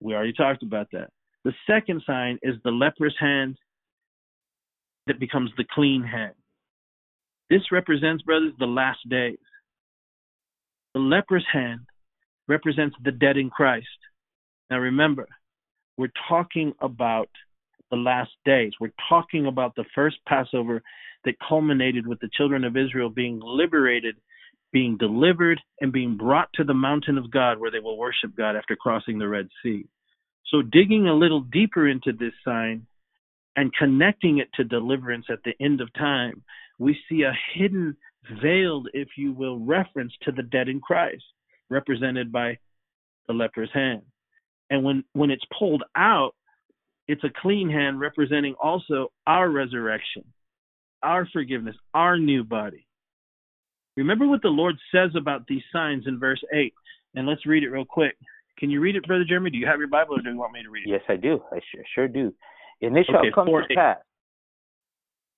We already talked about that. The second sign is the leprous hand that becomes the clean hand. This represents, brothers, the last days. The leprous hand represents the dead in Christ. Now remember, we're talking about the last days. We're talking about the first Passover that culminated with the children of Israel being liberated, being delivered, and being brought to the mountain of God, where they will worship God after crossing the Red Sea. So digging a little deeper into this sign and connecting it to deliverance at the end of time, we see a hidden, veiled, if you will, reference to the dead in Christ, represented by the leper's hand. And when, when it's pulled out, it's a clean hand representing also our resurrection, our forgiveness, our new body. Remember what the Lord says about these signs in verse eight. And let's read it real quick. Can you read it, Brother Jeremy? Do you have your Bible, or do you want me to read it? Yes, I do. I sure, sure do. And it shall okay, come to eight. pass.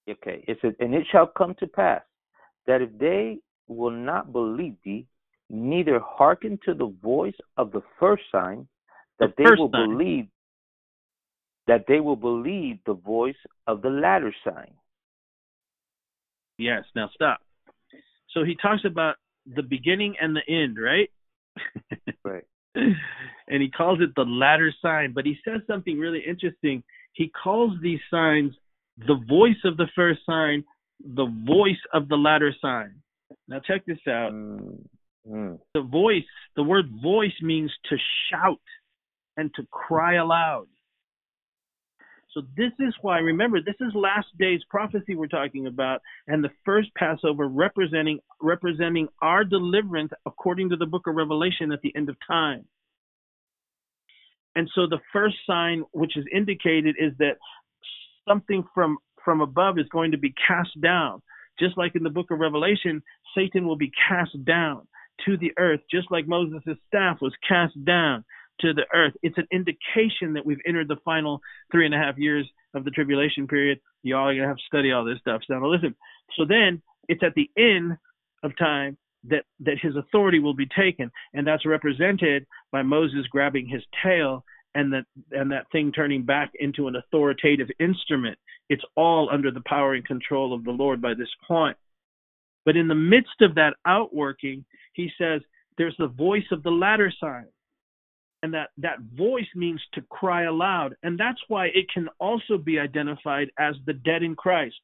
Okay. It says, and it shall come to pass that if they will not believe thee, neither hearken to the voice of the first sign, that the they will sign. believe that they will believe the voice of the latter sign. Yes, now stop. So he talks about the beginning and the end, right? Right. And he calls it the latter sign, but he says something really interesting. He calls these signs the voice of the first sign, the voice of the latter sign. Now check this out. Mm. The voice, the word voice means to shout and to cry aloud. So this is why, remember, this is last day's prophecy we're talking about, and the first Passover representing representing our deliverance according to the book of Revelation at the end of time. And so the first sign which is indicated is that something from, from above is going to be cast down. Just like in the book of Revelation, Satan will be cast down to the earth, just like Moses' staff was cast down to the earth. It's an indication that we've entered the final three and a half years of the tribulation period. You all are going to have to study all this stuff. So now listen. So then it's at the end of time that, that his authority will be taken. And that's represented by Moses grabbing his tail and that, and that thing turning back into an authoritative instrument. It's all under the power and control of the Lord by this point. But in the midst of that outworking, he says, there's the voice of the latter sign. And that, that voice means to cry aloud. And that's why it can also be identified as the dead in Christ.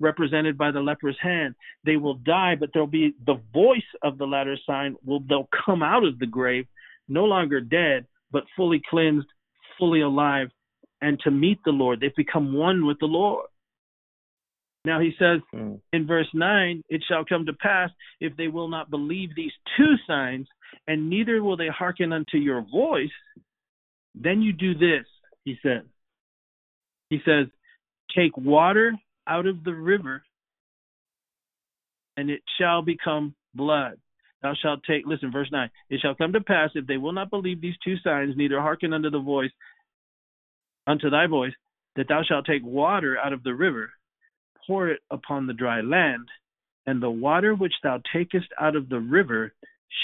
represented by the leper's hand. They will die, but there'll be the voice of the latter sign. Will they'll come out of the grave, no longer dead, but fully cleansed, fully alive, and to meet the Lord. They've become one with the Lord. Now he says mm. in verse nine, it shall come to pass if they will not believe these two signs, and neither will they hearken unto your voice, then you do this, he says. He says, take water out of the river, and it shall become blood. Thou shalt take, listen, verse nine, it shall come to pass if they will not believe these two signs, neither hearken unto the voice, unto thy voice, that thou shalt take water out of the river, pour it upon the dry land, and the water which thou takest out of the river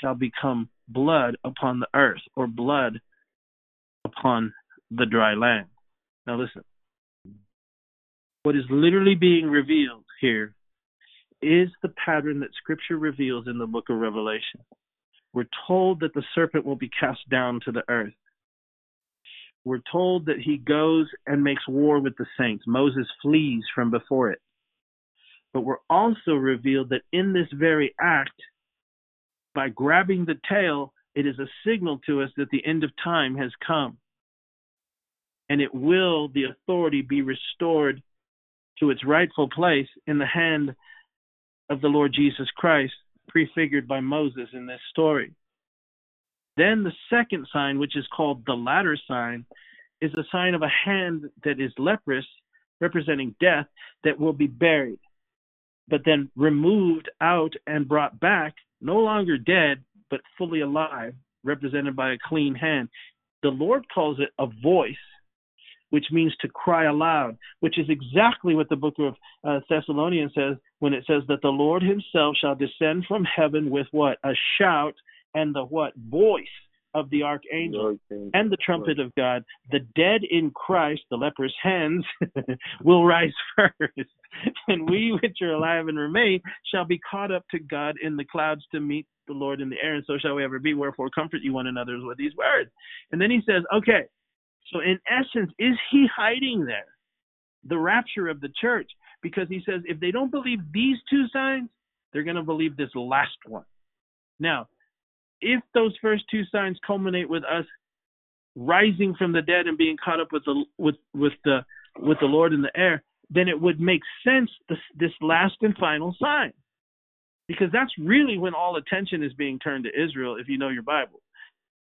shall become blood upon the earth, or blood upon the dry land. Now listen, what is literally being revealed here is the pattern that Scripture reveals in the book of Revelation. We're told that the serpent will be cast down to the earth. We're told that he goes and makes war with the saints. Moses flees from before it. But we're also revealed that in this very act, by grabbing the tail, it is a signal to us that the end of time has come. And it will, the authority, be restored to its rightful place in the hand of the Lord Jesus Christ, prefigured by Moses in this story. Then the second sign, which is called the latter sign, is a sign of a hand that is leprous, representing death, that will be buried, but then removed out and brought back, no longer dead, but fully alive, represented by a clean hand. The Lord calls it a voice, which means to cry aloud, which is exactly what the book of uh, Thessalonians says when it says that the Lord himself shall descend from heaven with what? A shout, and the what? Voice of the archangel, archangel and the trumpet of God. The dead in Christ, the leper's hands, will rise first, and we which are alive and remain shall be caught up to God in the clouds to meet the Lord in the air, and so shall we ever be. Wherefore comfort you one another with these words. And then he says, okay, so in essence, is he hiding there the rapture of the church? Because he says, if they don't believe these two signs, they're going to believe this last one. Now, if those first two signs culminate with us rising from the dead and being caught up with the with with the with the Lord in the air, then it would make sense this, this last and final sign, because that's really when all attention is being turned to Israel. If you know your Bible,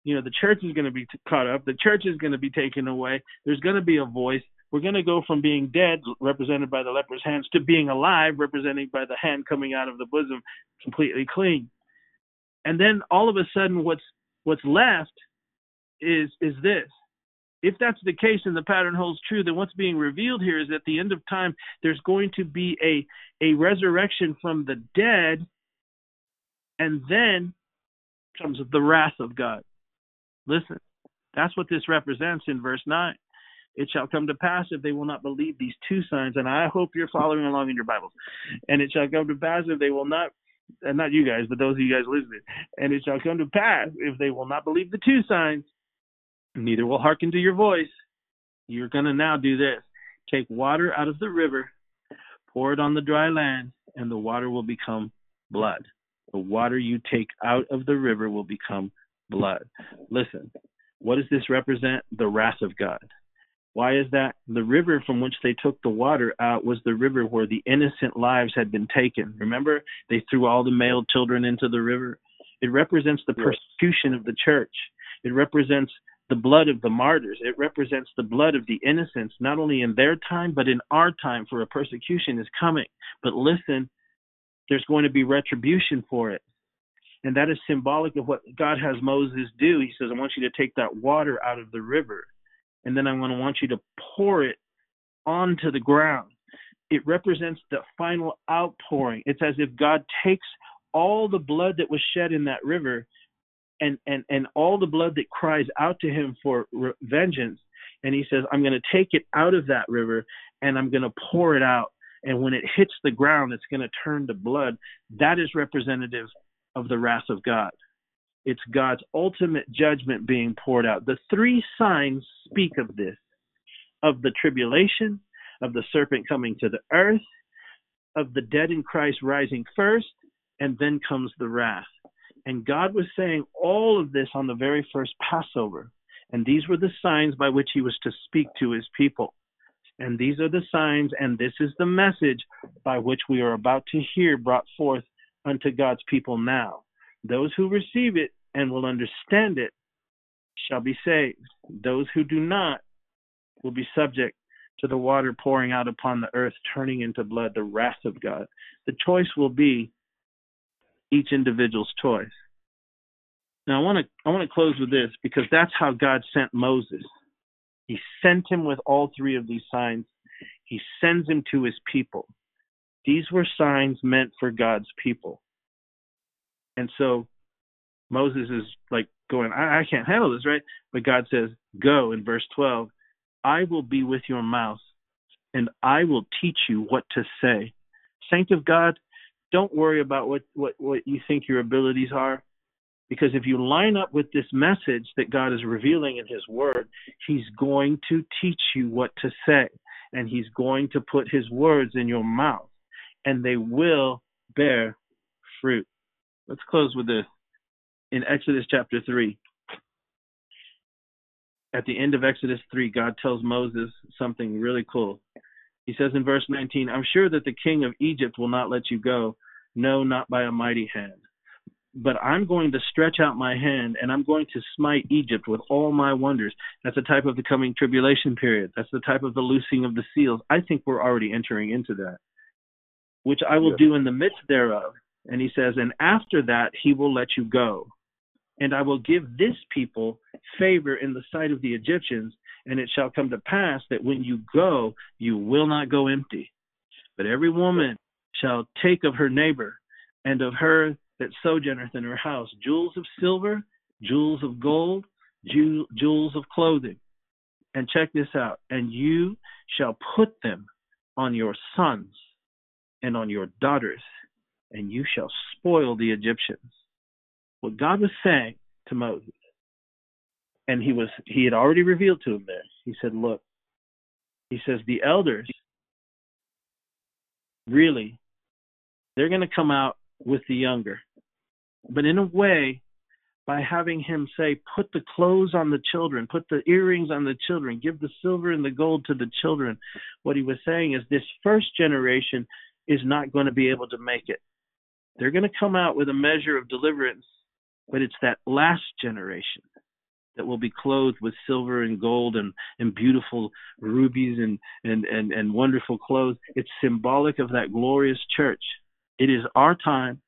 you know the church is going to be t- caught up. The church is going to be taken away. There's going to be a voice. We're going to go from being dead, represented by the leper's hands, to being alive, represented by the hand coming out of the bosom, completely clean. And then all of a sudden, what's what's left is is this. If that's the case and the pattern holds true, then what's being revealed here is at the end of time, there's going to be a, a resurrection from the dead, and then comes the wrath of God. Listen, that's what this represents in verse nine. It shall come to pass if they will not believe these two signs, and I hope you're following along in your Bibles. And it shall come to pass if they will not, and not you guys, but those of you guys listening. And it shall come to pass, if they will not believe the two signs, neither will hearken to your voice. You're going to now do this. Take water out of the river, pour it on the dry land, and the water will become blood. The water you take out of the river will become blood. Listen, what does this represent? The wrath of God. Why is that? The river from which they took the water out was the river where the innocent lives had been taken. Remember, they threw all the male children into the river. It represents the persecution of the church. It represents the blood of the martyrs. It represents the blood of the innocents, not only in their time, but in our time, for a persecution is coming. But listen, there's going to be retribution for it. And that is symbolic of what God has Moses do. He says, I want you to take that water out of the river, and then I'm going to want you to pour it onto the ground. It represents the final outpouring. It's as if God takes all the blood that was shed in that river and, and, and all the blood that cries out to him for re- vengeance, and he says, I'm going to take it out of that river, and I'm going to pour it out. And when it hits the ground, it's going to turn to blood. That is representative of the wrath of God. It's God's ultimate judgment being poured out. The three signs speak of this, of the tribulation, of the serpent coming to the earth, of the dead in Christ rising first, and then comes the wrath. And God was saying all of this on the very first Passover. And these were the signs by which he was to speak to his people. And these are the signs, and this is the message by which we are about to hear brought forth unto God's people now. Those who receive it and will understand it shall be saved. Those who do not will be subject to the water pouring out upon the earth, turning into blood, the wrath of God. The choice will be each individual's choice. Now, I want to I want to close with this, because that's how God sent Moses. He sent him with all three of these signs. He sends him to his people. These were signs meant for God's people. And so Moses is like going, I, I can't handle this, right? But God says, go, in verse twelve, I will be with your mouth, and I will teach you what to say. Saint of God, don't worry about what, what, what you think your abilities are. Because if you line up with this message that God is revealing in his word, he's going to teach you what to say. And he's going to put his words in your mouth. And they will bear fruit. Let's close with this. In Exodus chapter three, at the end of Exodus three, God tells Moses something really cool. He says in verse nineteen, I'm sure that the king of Egypt will not let you go. No, not by a mighty hand. But I'm going to stretch out my hand, and I'm going to smite Egypt with all my wonders. That's the type of the coming tribulation period. That's the type of the loosing of the seals. I think we're already entering into that, which I will do in the midst thereof. And he says, and after that, he will let you go. And I will give this people favor in the sight of the Egyptians. And it shall come to pass that when you go, you will not go empty. But every woman shall take of her neighbor and of her that sojourneth in her house jewels of silver, jewels of gold, jew- jewels of clothing. And check this out. And you shall put them on your sons and on your daughters, and you shall spoil the Egyptians. What God was saying to Moses, and he was he had already revealed to him this. He said, look, he says, the elders, really, they're going to come out with the younger. But in a way, by having him say, put the clothes on the children, put the earrings on the children, give the silver and the gold to the children, what he was saying is this first generation is not going to be able to make it. They're going to come out with a measure of deliverance, but it's that last generation that will be clothed with silver and gold and, and beautiful rubies and, and, and, and wonderful clothes. It's symbolic of that glorious church. It is our time.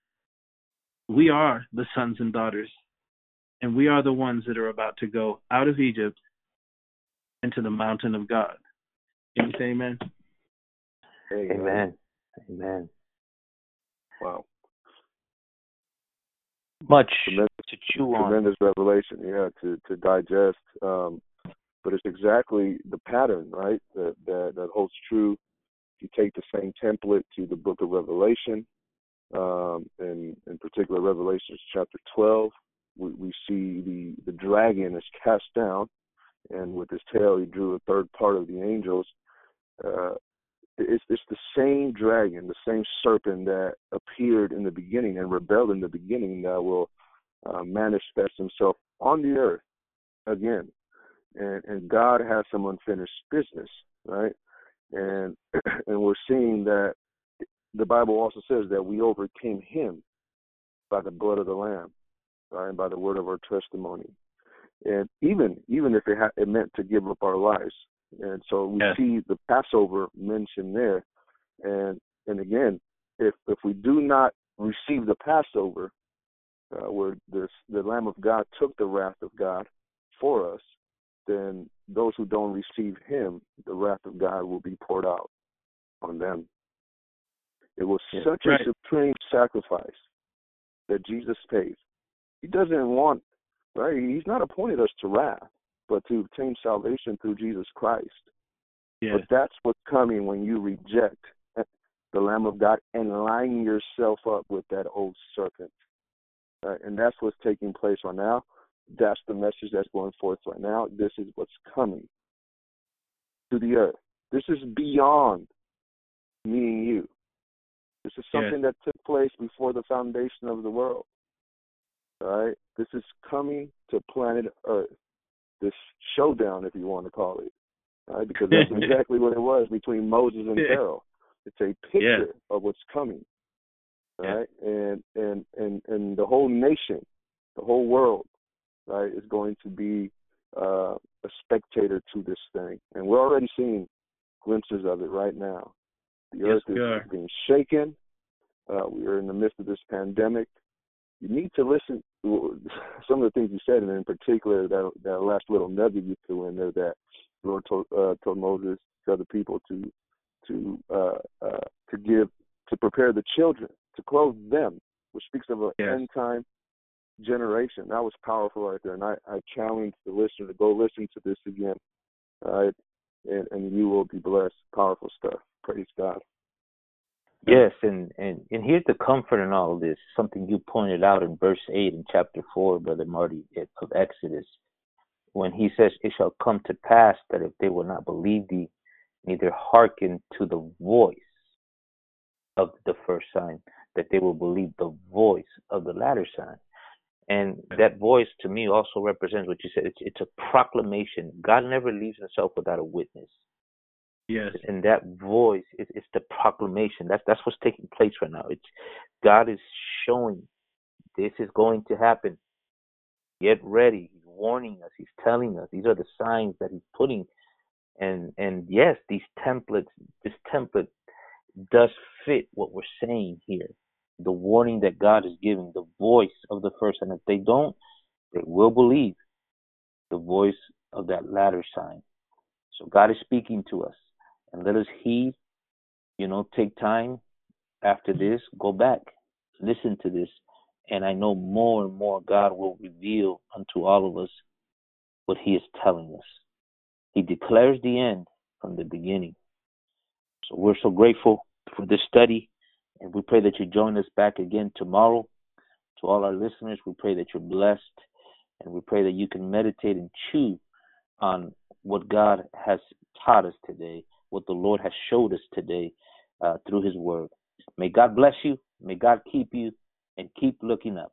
We are the sons and daughters, and we are the ones that are about to go out of Egypt into the mountain of God. Can you say amen? Amen. Amen. Wow. Much tremendous, to chew on. Tremendous revelation, yeah, to, to digest. Um, but it's exactly the pattern, right, that, that, that holds true. You take the same template to the book of Revelation, um, and in particular Revelation chapter twelve, we, we see the, the dragon is cast down, and with his tail he drew a third part of the angels. Uh, it's, it's the same dragon, the same serpent that appeared in the beginning and rebelled in the beginning that will uh, manifest himself on the earth again. And, and God has some unfinished business, right? And and we're seeing that the Bible also says that we overcame him by the blood of the Lamb, right, and by the word of our testimony. And even even if it, ha- it meant to give up our lives. And so we yeah. see the Passover mentioned there. And and again, if if we do not receive the Passover, uh, where this, the Lamb of God took the wrath of God for us, then those who don't receive him, the wrath of God will be poured out on them. It was yeah, such right. a supreme sacrifice that Jesus paid. He doesn't want, right? He's not appointed us to wrath, but to obtain salvation through Jesus Christ. Yeah. But that's what's coming when you reject the Lamb of God and line yourself up with that old serpent. Right? And that's what's taking place right now. That's the message that's going forth right now. This is what's coming to the earth. This is beyond me and you. This is something yes. that took place before the foundation of the world. All right? This is coming to planet Earth. This showdown, if you want to call it. All right? Because that's exactly what it was between Moses and Pharaoh. It's a picture yes. of what's coming. All right? Yes. And, and, and, and the whole nation, the whole world, right, is going to be uh, a spectator to this thing. And we're already seeing glimpses of it right now. The yes, earth is being shaken. Uh, we are in the midst of this pandemic. You need to listen to some of the things you said, and in particular, that, that last little nugget you threw in there that the Lord told, uh, told Moses to other people to to uh, uh, to give, to prepare the children, to clothe them, which speaks of an yes. end time generation. That was powerful right there, and I, I challenge the listener to go listen to this again, all right, and, and you will be blessed. Powerful stuff. Praise God. Yes, and, and, and here's the comfort in all of this, something you pointed out in verse eight in chapter four, Brother Marty, of Exodus, when he says, "It shall come to pass that if they will not believe thee, neither hearken to the voice of the first sign, that they will believe the voice of the latter sign." And that voice, to me, also represents what you said. It's, it's a proclamation. God never leaves himself without a witness. Yes. And that voice is it's the proclamation. That's that's what's taking place right now. It's God is showing this is going to happen. Get ready. He's warning us. He's telling us. These are the signs that he's putting. And and yes, these templates, this template does fit what we're saying here. The warning that God is giving, the voice of the first, and if they don't, they will believe the voice of that latter sign. So God is speaking to us. And let us heed, you know, take time after this, go back, listen to this. And I know more and more God will reveal unto all of us what he is telling us. He declares the end from the beginning. So we're so grateful for this study. And we pray that you join us back again tomorrow. To all our listeners, we pray that you're blessed. And we pray that you can meditate and chew on what God has taught us today, what the Lord has showed us today uh, through his word. May God bless you. May God keep you, and keep looking up.